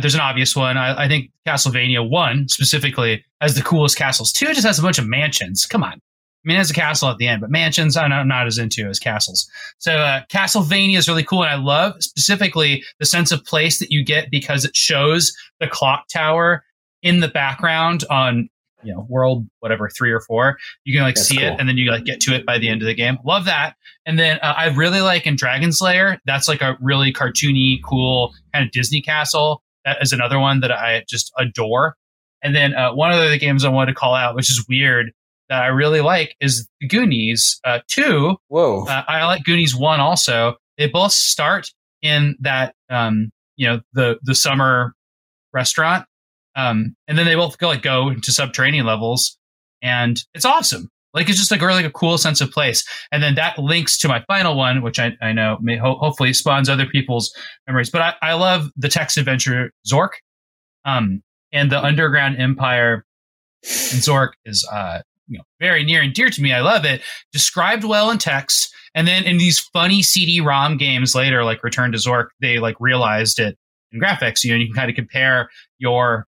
there's an obvious one. I think Castlevania 1 specifically has the coolest castles. 2 just has a bunch of mansions. Come on. I mean, it has a castle at the end, but mansions I'm not as into as castles. So Castlevania is really cool, and I love specifically the sense of place that you get because it shows the clock tower in the background on world whatever 3 or 4. You can That's see cool. it, and then you get to it by the end of the game. Love that. And then I really like in Dragon's Lair. That's like a really cartoony, cool kind of Disney castle. That is another one that I just adore. And then one of the games I wanted to call out, which is weird, that I really like is Goonies 2. Whoa! I like Goonies 1 also. They both start in that the summer restaurant, and then they both go to subterranean levels, and it's awesome. Like it's just really a cool sense of place, and then that links to my final one, which I know may hopefully spawns other people's memories. But I love the text adventure Zork, and the Underground Empire. And Zork is very near and dear to me. I love it. Described well in text. And then in these funny CD-ROM games later, like Return to Zork, they realized it in graphics. You can kind of compare your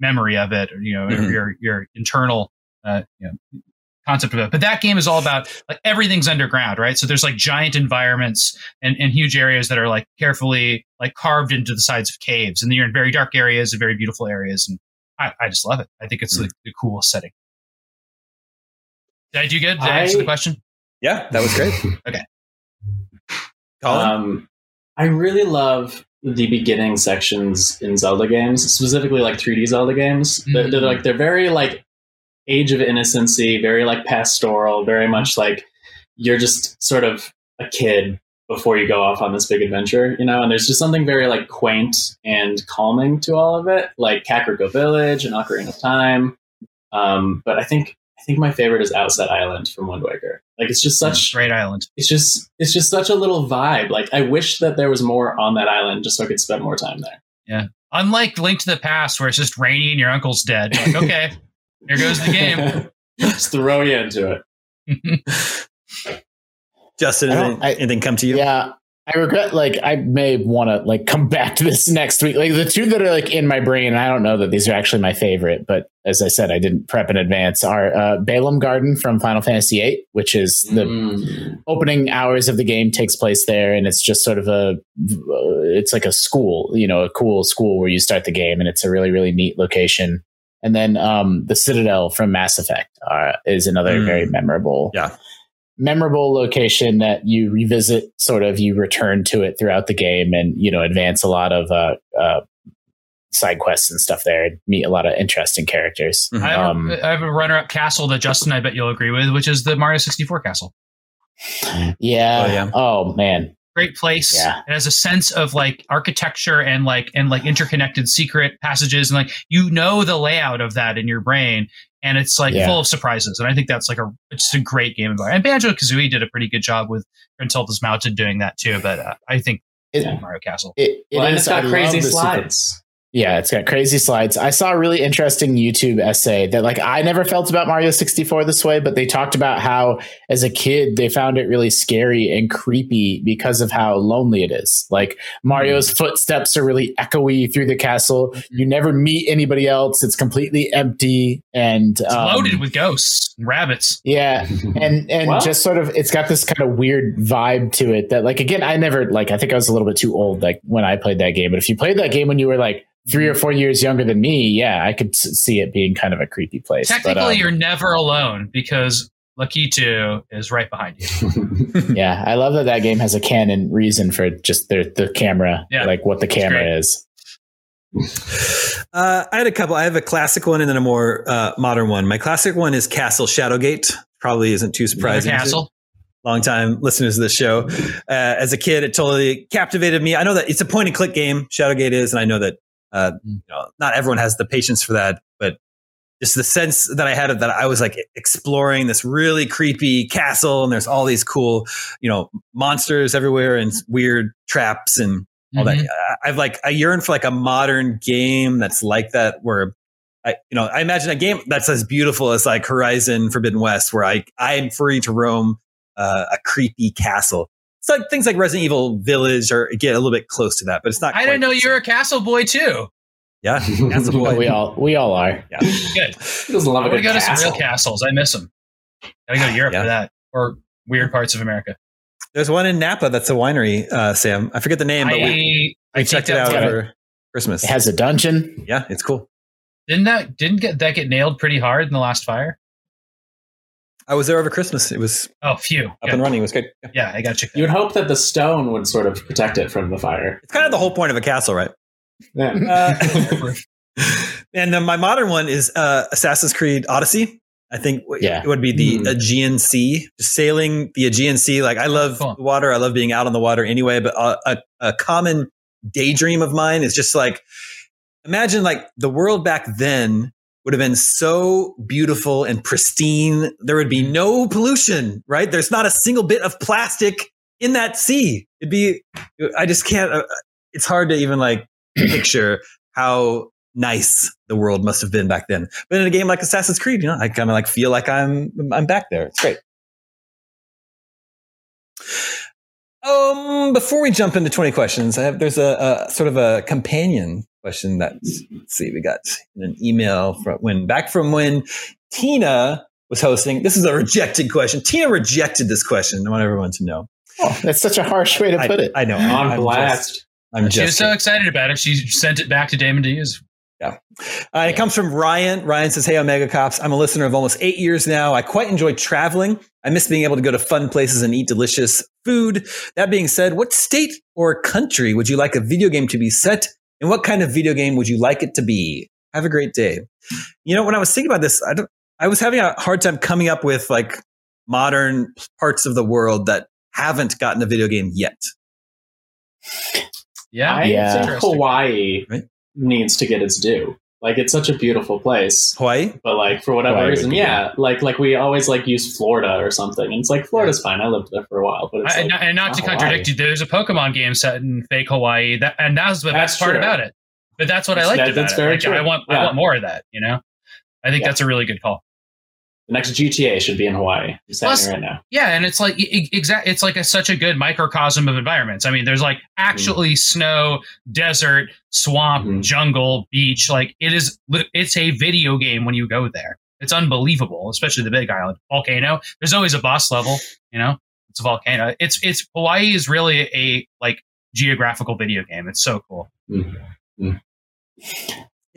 memory of it, or, mm-hmm. your internal concept of it. But that game is all about everything's underground, right? So there's giant environments and huge areas that are carefully carved into the sides of caves. And then you're in very dark areas and very beautiful areas. And I just love it. I think it's the coolest setting. Did I do good? Did I answer the question? Yeah, that was great. Okay. Colin? I really love the beginning sections in Zelda games, specifically 3D Zelda games. Mm-hmm. They're very Age of Innocency, very pastoral, very much you're just sort of a kid before you go off on this big adventure, and there's just something very quaint and calming to all of it, like Kakariko Village and Ocarina of Time. But I think my favorite is Outset Island from Wind Waker. It's just such great island. It's just such a little vibe. I wish that there was more on that island just so I could spend more time there. Yeah. Unlike Link to the Past, where it's just rainy and your uncle's dead. You're okay, here goes the game. Just throw you into it. Justin, anything come to you? Yeah. I regret, I may want to, come back to this next week. The two that are, in my brain, and I don't know that these are actually my favorite, but as I said, I didn't prep in advance, are Baelum Garden from Final Fantasy VIII, which is the opening hours of the game takes place there, and it's just sort of it's like a school, a cool school where you start the game, and it's a really, really neat location. And then the Citadel from Mass Effect is another very memorable memorable location that you revisit, you return to it throughout the game and, advance a lot of side quests and stuff there and meet a lot of interesting characters. Mm-hmm. I have a runner-up castle that Justin, I bet you'll agree with, which is the Mario 64 castle. Yeah. Oh man. Great place. Yeah. It has a sense of architecture and interconnected secret passages and the layout of that in your brain. And it's full of surprises. And I think that's it's a great game environment. And Banjo-Kazooie did a pretty good job with Gruntilda's Mountain doing that too. But I think Mario Castle. It's got crazy slides. Yeah, it's got crazy slides. I saw a really interesting YouTube essay that, like, I never felt about Mario 64 this way, but they talked about how as a kid they found it really scary and creepy because of how lonely it is. Like, Mario's footsteps are really echoey through the castle. You never meet anybody else. It's completely empty and it's loaded with ghosts and rabbits. Yeah. And well, just sort of, it's got this kind of weird vibe to it that, like, again, I never, like, I think I was a little bit too old, like, when I played that game. But if you played that game when you were like 3 or 4 years younger than me, yeah, I could see it being kind of a creepy place. Technically, but, you're never alone because Lakitu is right behind you. Yeah, I love that that game has a canon reason for just the camera, like what the camera is. I had a couple. I have a classic one and then a more modern one. My classic one is Castle Shadowgate. Probably isn't too surprising. Castle. Long-time listeners to this show. As a kid, it totally captivated me. I know that it's a point-and-click game, Shadowgate is, and I know that you know, not everyone has the patience for that, but just the sense that I had of that, I was like exploring this really creepy castle, and there's all these cool, you know, monsters everywhere and weird traps and all that. I yearn for like a modern game that's like that, where I imagine a game that's as beautiful as like Horizon Forbidden West, where I am free to roam a creepy castle. So things like Resident Evil Village are get a little bit close to that, but it's not. I didn't know you're a castle boy too. Yeah, castle boy. we all are. Yeah, good. He doesn't love it. I gotta go to some real castles. I miss them. Gotta go to Europe for that, or weird parts of America. There's one in Napa that's a winery, Sam. I forget the name, but we checked it out over Christmas. It has a dungeon. Yeah, it's cool. Didn't that get nailed pretty hard in the last fire? I was there over Christmas. It was and running. It was good. Yeah, I got you. You would hope that the stone would sort of protect it from the fire. It's kind of the whole point of a castle, right? Yeah. And then my modern one is Assassin's Creed Odyssey. I think it would be the Aegean Sea, just sailing the Aegean Sea. Like, I love the water. I love being out on the water anyway. But a common daydream of mine is just like, imagine like the world back then would have been so beautiful and pristine. There would be no pollution, right? There's not a single bit of plastic in that sea. I just can't, it's hard to even like picture how nice the world must have been back then. But in a game like Assassin's Creed, you know, I kind of like feel like I'm back there. It's great. Before we jump into 20 questions, there's a sort of a companion question that's, let's see, we got an email from when Tina was hosting. This is a rejected question. Tina rejected this question. I want everyone to know. Oh, that's such a harsh way to put it. I know. On blast. She was so excited about it. She sent it back to Damon to use. Yeah. It comes from Ryan. Ryan says, "Hey, Omega Cops. I'm a listener of almost 8 years now. I quite enjoy traveling. I miss being able to go to fun places and eat delicious food. That being said, what state or country would you like a video game to be set? And what kind of video game would you like it to be? Have a great day." You know, when I was thinking about this, I was having a hard time coming up with like modern parts of the world that haven't gotten a video game yet. Yeah. Hawaii. Right? Needs to get its due. Like, it's such a beautiful place, Hawaii, but like for whatever reason, like we always like use Florida or something, and it's like Florida's fine. I lived there for a while, but it's and not to contradict you, there's a Pokemon game set in fake Hawaii, and that was the best part about it. But that's what I liked about it. Very true. I want more of that. You know, I think that's a really good call. The next GTA should be in Hawaii. It's happening right now. Yeah, and it's like it's like such a good microcosm of environments. I mean, there's like actually snow, desert, swamp, jungle, beach. Like, it's a video game when you go there. It's unbelievable, especially the Big Island. Volcano. There's always a boss level, you know? It's a volcano. It's Hawaii is really a like geographical video game. It's so cool.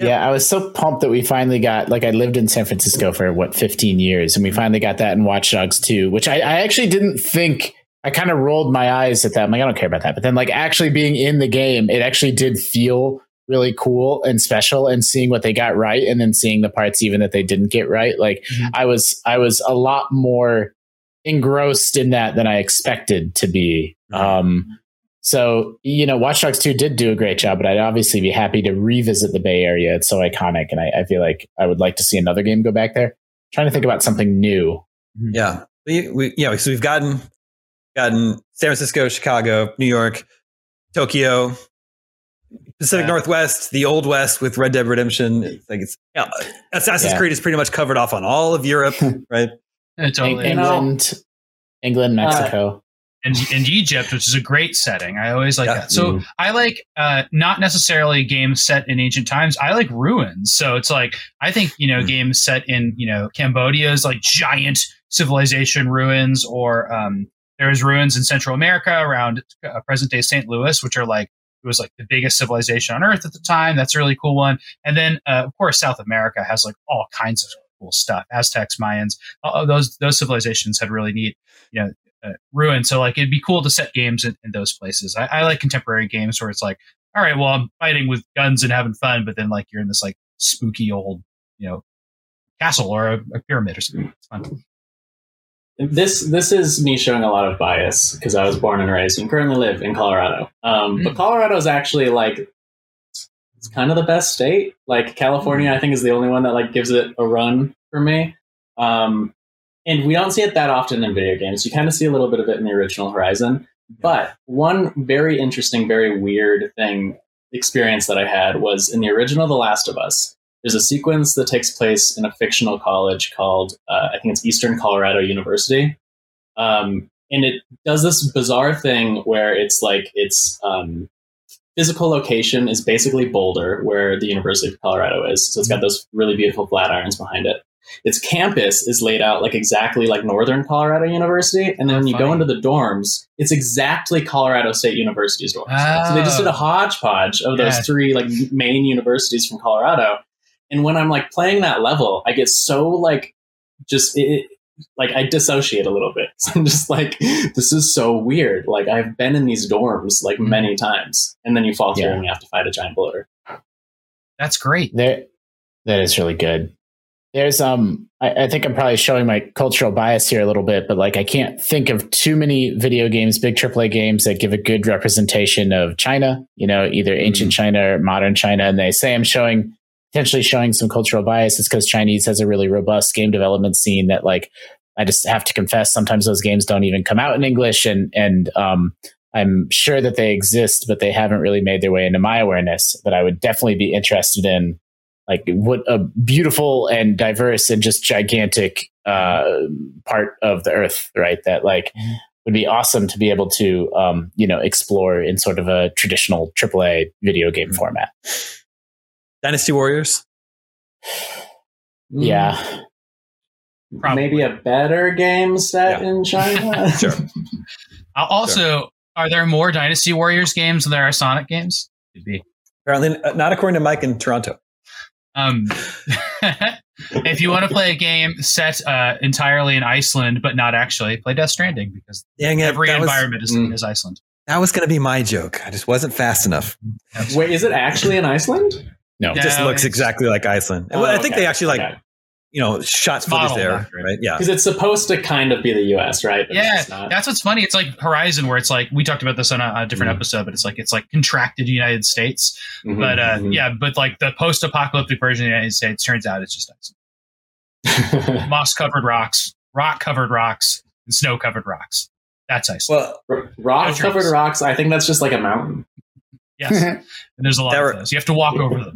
Yeah, I was so pumped that we finally got, like, I lived in San Francisco for 15 years, and we finally got that in Watch Dogs 2, which I actually didn't think, I kind of rolled my eyes at that. I'm like, I don't care about that. But then, like, actually being in the game, it actually did feel really cool and special, and seeing what they got right, and then seeing the parts even that they didn't get right. Like, I was a lot more engrossed in that than I expected to be. So, you know, Watch Dogs 2 did do a great job, but I'd obviously be happy to revisit the Bay Area. It's so iconic, and I feel like I would like to see another game go back there. I'm trying to think about something new. Yeah. So we've gotten San Francisco, Chicago, New York, Tokyo, Pacific Northwest, the Old West with Red Dead Redemption. It's like Assassin's Creed is pretty much covered off on all of Europe, right? Totally. England, Mexico. And Egypt, which is a great setting. I always like that. So I like not necessarily games set in ancient times. I like ruins. So it's like, I think, games set in, Cambodia's like giant civilization ruins, or there's ruins in Central America around present day St. Louis, which are like, it was like the biggest civilization on earth at the time. That's a really cool one. And then of course, South America has like all kinds of cool stuff. Aztecs, Mayans, those civilizations had really neat, ruin. So like, it'd be cool to set games in those places. I like contemporary games where it's like, all right, well, I'm fighting with guns and having fun, but then like you're in this like spooky old, castle or a pyramid or something. It's fun. This is me showing a lot of bias because I was born and raised and currently live in Colorado. But Colorado is actually like, it's kind of the best state. Like California, I think, is the only one that like gives it a run for me. And we don't see it that often in video games. You kind of see a little bit of it in the original Horizon. But one very interesting, very weird experience that I had was in the original The Last of Us. There's a sequence that takes place in a fictional college called, I think it's Eastern Colorado University. And it does this bizarre thing where it's like its physical location is basically Boulder, where the University of Colorado is. So it's got those really beautiful Flatirons behind it. Its campus is laid out like exactly like Northern Colorado University. And then when you go into the dorms, it's exactly Colorado State University's dorms. So they just did a hodgepodge of those three like main universities from Colorado. And when I'm like playing that level, I get so like, I dissociate a little bit. So I'm just like, this is so weird. Like I've been in these dorms like many times, and then you fall through and you have to fight a giant bloater. That's great. That is really good. There's I think I'm probably showing my cultural bias here a little bit, but like I can't think of too many video games, big AAA games that give a good representation of China, either ancient China or modern China. And they say I'm potentially showing some cultural bias. It's because Chinese has a really robust game development scene that, like, I just have to confess, sometimes those games don't even come out in English, and I'm sure that they exist, but they haven't really made their way into my awareness. But I would definitely be interested in, like, what a beautiful and diverse and just gigantic part of the earth, right? That, like, would be awesome to be able to, explore in sort of a traditional AAA video game format. Dynasty Warriors? Yeah. Probably. Maybe a better game set in China? Sure. Are there more Dynasty Warriors games than there are Sonic games? Could be. Apparently, not according to Mike in Toronto. If you want to play a game set entirely in Iceland, but not actually, play Death Stranding, because every environment is Iceland. That was going to be my joke. I just wasn't fast enough. Wait, is it actually in Iceland? No, it just looks exactly like Iceland. I think they actually shot footage there, right? Yeah, because it's supposed to kind of be the U.S., right? But that's what's funny. It's like Horizon, where it's like we talked about this on a different episode, but it's like contracted United States. But like the post-apocalyptic version of the United States, turns out it's just Iceland. Moss-covered rocks, rock-covered rocks, and snow-covered rocks. That's Iceland. Well, rock-covered rocks. I think that's just like a mountain. Yes, and there's a lot of those. You have to walk over them.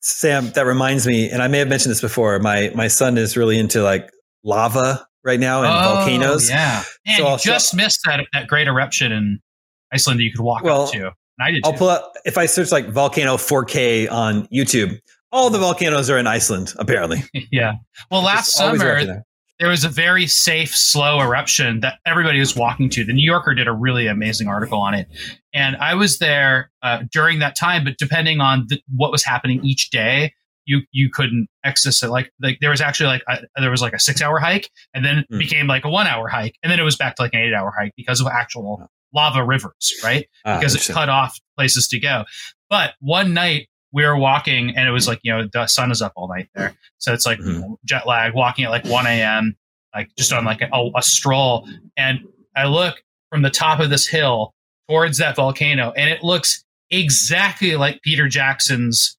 Sam, that reminds me, and I may have mentioned this before, my son is really into like lava right now and volcanoes. Yeah, and so I just missed that great eruption in Iceland that you could walk up to. And I did. I'll pull up, if I search like volcano 4K on YouTube, all the volcanoes are in Iceland, apparently. Yeah. Well, last summer there was a very safe, slow eruption that everybody was walking to. The New Yorker did a really amazing article on it. And I was there during that time, but depending on what was happening each day, you couldn't access it. Like there was actually a 6-hour hike, and then it became like a 1-hour hike. And then it was back to like an 8-hour hike because of actual lava rivers, right? Because it cut off places to go. But one night, we were walking, and it was like, the sun is up all night there. So it's like jet lag, walking at like 1 a.m., like just on like a stroll. And I look from the top of this hill towards that volcano, and it looks exactly like Peter Jackson's.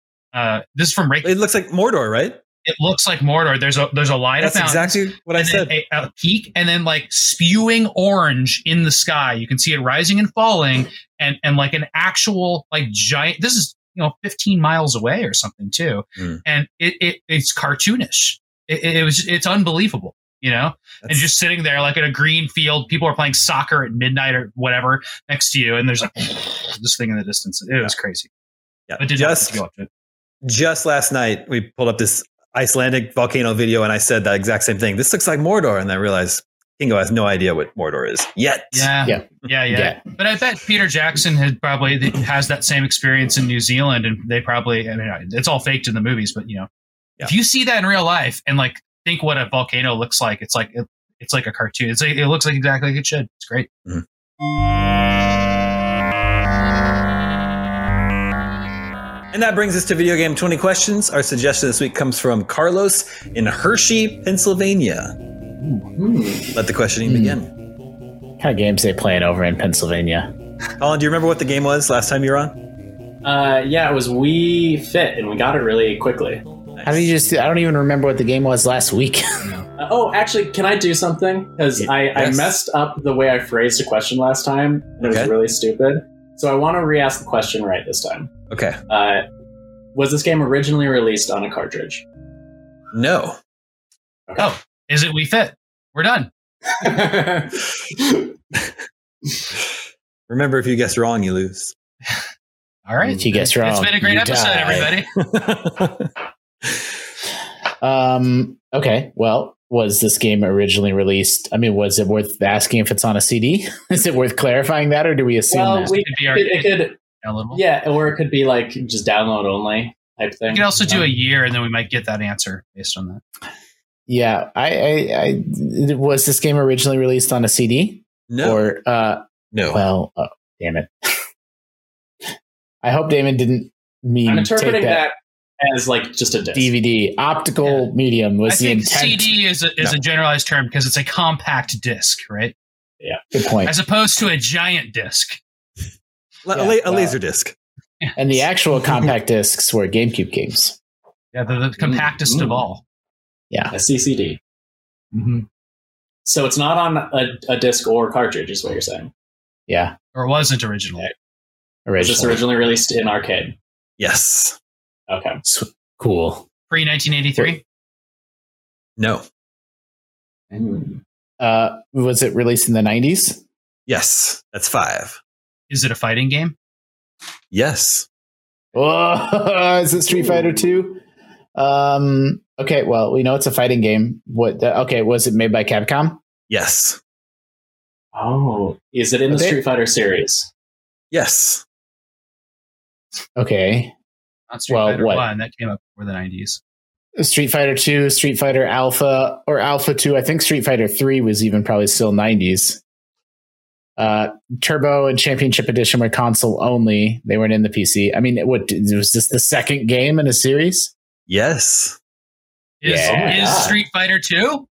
This is from Reykjavik. It looks like Mordor, right? It looks like Mordor. There's a light. That's exactly what I said. A peak, and then like spewing orange in the sky. You can see it rising and falling, and like an actual like giant. This is 15 miles away or something too, and it's cartoonish. It's unbelievable. And just sitting there like in a green field, people are playing soccer at midnight or whatever next to you, and there's like this thing in the distance. It was crazy. Yeah, but just last night we pulled up this Icelandic volcano video, and I said that exact same thing. This looks like Mordor, and I realized Kingo has no idea what Mordor is yet. Yeah. But I bet Peter Jackson had probably has that same experience in New Zealand, and they probably. I mean, it's all faked in the movies, but if you see that in real life and like think what a volcano looks like, it's like a cartoon. It's like, it looks like exactly like it should. It's great. And that brings us to Video Game 20 Questions. Our suggestion this week comes from Carlos in Hershey, Pennsylvania. Let the questioning begin. What kind of games they playing over in Pennsylvania? Colin, do you remember what the game was last time you were on? Yeah, it was Wii Fit, and we got it really quickly. Nice. How do you just? I don't even remember what the game was last week. Oh, actually, can I do something? Because I messed up the way I phrased a question last time. And it was really stupid. So I want to re-ask the question right this time. Okay. Was this game originally released on a cartridge? No. Okay. Oh, is it Wii Fit? We're done. Remember, if you guess wrong, you lose. All right. If you guess wrong, it's been a great episode, everybody. Okay. Well, was this game originally released? I mean, was it worth asking if it's on a CD? Is it worth clarifying that, or do we assume that? It could downloadable? Yeah, or it could be like just download only type thing. You could also do a year, and then we might get that answer based on that. Yeah, I was this game originally released on a CD? No. Or no. Well, oh, damn it. I hope Damon didn't mean. I'm interpreting that as like just a disc. DVD, optical medium was the intent. CD is a generalized term because it's a compact disc, right? Yeah, good point. As opposed to a giant disc, a laser disc, and the actual compact discs were GameCube games. Yeah, the compactest of all. Yeah, a CCD. Mm-hmm. So it's not on a disc or cartridge, is what you're saying? Yeah, or wasn't originally. Okay. Was this originally released in arcade? Yes. Okay. Cool. Pre-1983? No. Was it released in the 90s? Yes. That's 5. Is it a fighting game? Yes. Oh, is it Street Fighter 2? Okay, well, we know it's a fighting game. Was it made by Capcom? Yes. Oh, is it in the Street Fighter series? Yes. Okay. Not Street Fighter 1, that came up before the 90s. Street Fighter 2, Street Fighter Alpha, or Alpha 2. I think Street Fighter 3 was even probably still 90s. Turbo and Championship Edition were console only. They weren't in the PC. I mean, was this the second game in a series? Yes. Is Street Fighter 2?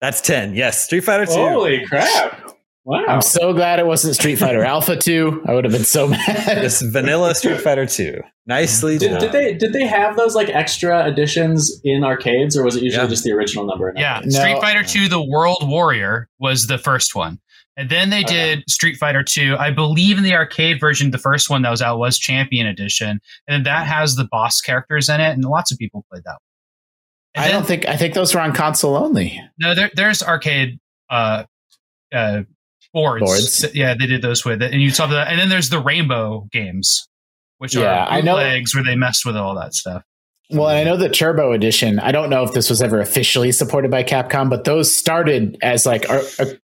That's 10. Yes, Street Fighter 2. Holy crap. Wow. I'm so glad it wasn't Street Fighter Alpha 2. I would have been so mad. It's vanilla Street Fighter 2. Nicely done. Did they have those like extra editions in arcades, or was it usually just the original number? Street Fighter 2, The World Warrior was the first one. And then they did Street Fighter 2. I believe in the arcade version, the first one that was out was Champion Edition. And that has the boss characters in it, and lots of people played that one. And I think those were on console only. No, there's arcade boards. Yeah, they did those with it, and you saw that. And then there's the Rainbow games, which are bootlegs where they messed with all that stuff. Well, I know the Turbo Edition. I don't know if this was ever officially supported by Capcom, but those started as like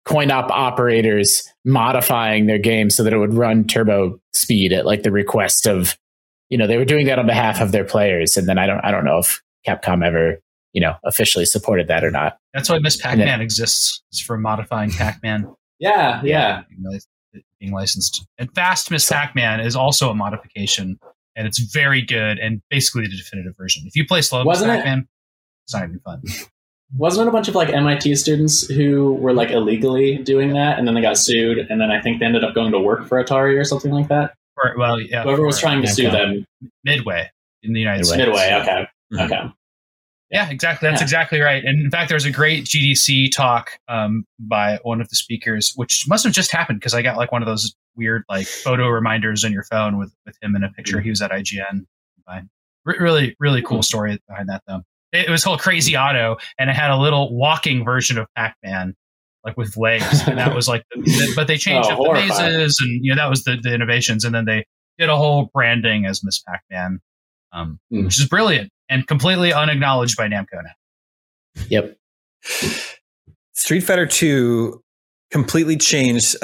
coin-op operators modifying their game so that it would run turbo speed at like the request of, they were doing that on behalf of their players. And then I don't know if Capcom ever officially supported that or not. That's why Miss Pac-Man exists. It's for modifying Pac-Man. Being licensed. And Fast Miss Pac-Man is also a modification, and it's very good and basically the definitive version. If you play Slow Miss Pac-Man, it's not even fun. Wasn't it a bunch of like MIT students who were like illegally doing that, and then they got sued, and then I think they ended up going to work for Atari or something like that? Whoever was trying to sue them. Midway in the United States. Midway, okay. Yeah, exactly. That's exactly right. And in fact, there was a great GDC talk by one of the speakers, which must have just happened because I got like one of those weird like photo reminders on your phone with him in a picture. He was at IGN. Really, really cool story behind that, though. It was whole Crazy Auto, and it had a little walking version of Pac-Man, like with legs. And that was like, but they changed up horrifying. The mazes, and that was the innovations. And then they did a whole branding as Miss Pac-Man, which is brilliant and completely unacknowledged by Namco now. Yep. Street Fighter 2 completely changed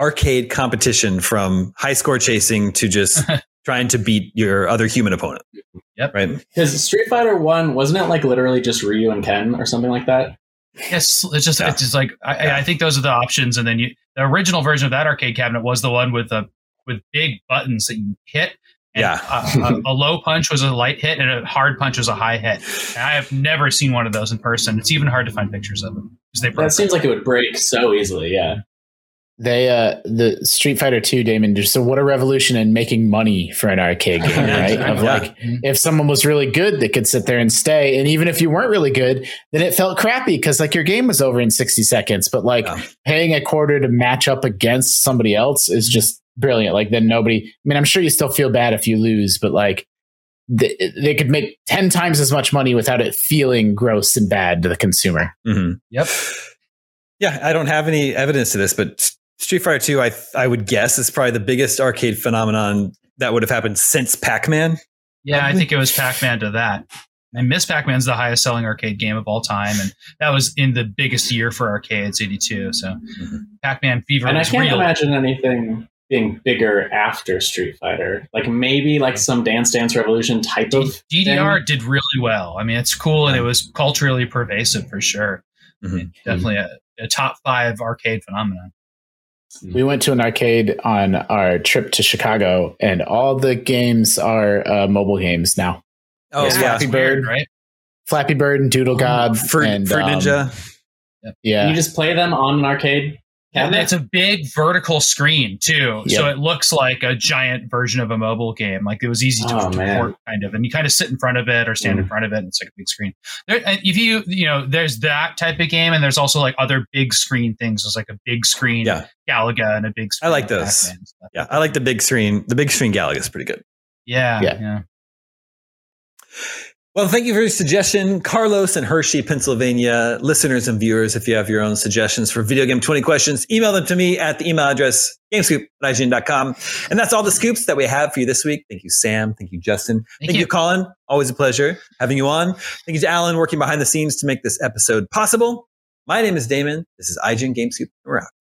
arcade competition from high score chasing to just trying to beat your other human opponent. Yep. Right. Because Street Fighter 1, wasn't it like literally just Ryu and Ken or something like that? Yes, it's just like I think those are the options, and then the original version of that arcade cabinet was the one with big buttons that you hit. And a low punch was a light hit, and a hard punch was a high hit. And I have never seen one of those in person. It's even hard to find pictures of them because they broke. That seems like it would break so easily. Yeah, they the Street Fighter 2, Damon. So what a revolution in making money for an arcade game, right? Of like, if someone was really good, they could sit there and stay. And even if you weren't really good, then it felt crappy because like your game was over in 60 seconds. But like paying a quarter to match up against somebody else is just brilliant. Like then nobody, I mean, I'm sure you still feel bad if you lose, but like they could make 10 times as much money without it feeling gross and bad to the consumer. Mm-hmm. Yep. Yeah. I don't have any evidence to this, but Street Fighter 2, I would guess is probably the biggest arcade phenomenon that would have happened since Pac-Man. Yeah. Probably. I think it was Pac-Man to that. And Miss Pac-Man's the highest selling arcade game of all time. And that was in the biggest year for arcades, 82. So Pac-Man fever. And I can't imagine anything being bigger after Street Fighter, like maybe like some Dance Dance Revolution type of DDR thing. Did really well. I mean, it's cool and it was culturally pervasive for sure. Mm-hmm. I mean, definitely a top 5 arcade phenomenon. We went to an arcade on our trip to Chicago, and all the games are mobile games now. Oh, yeah. Flappy Bird, right? Flappy Bird and Doodle God, Fruit Ninja. Yeah, can you just play them on an arcade. And it's a big vertical screen, too. Yep. So it looks like a giant version of a mobile game. Like it was easy to port, kind of. And you kind of sit in front of it or stand in front of it. And it's like a big screen. There, if you know, there's that type of game. And there's also like other big screen things. There's like a big screen Galaga and a big screen. I like those. Yeah, I like the big screen. The big screen Galaga is pretty good. Yeah. Well, thank you for your suggestion, Carlos in Hershey, Pennsylvania. Listeners and viewers, if you have your own suggestions for Video Game 20 questions, email them to me at the email address gamescoop@ign.com. And that's all the scoops that we have for you this week. Thank you, Sam. Thank you, Justin. Thank you, Colin. Always a pleasure having you on. Thank you to Alan working behind the scenes to make this episode possible. My name is Damon. This is IGN Game Scoop. We're out.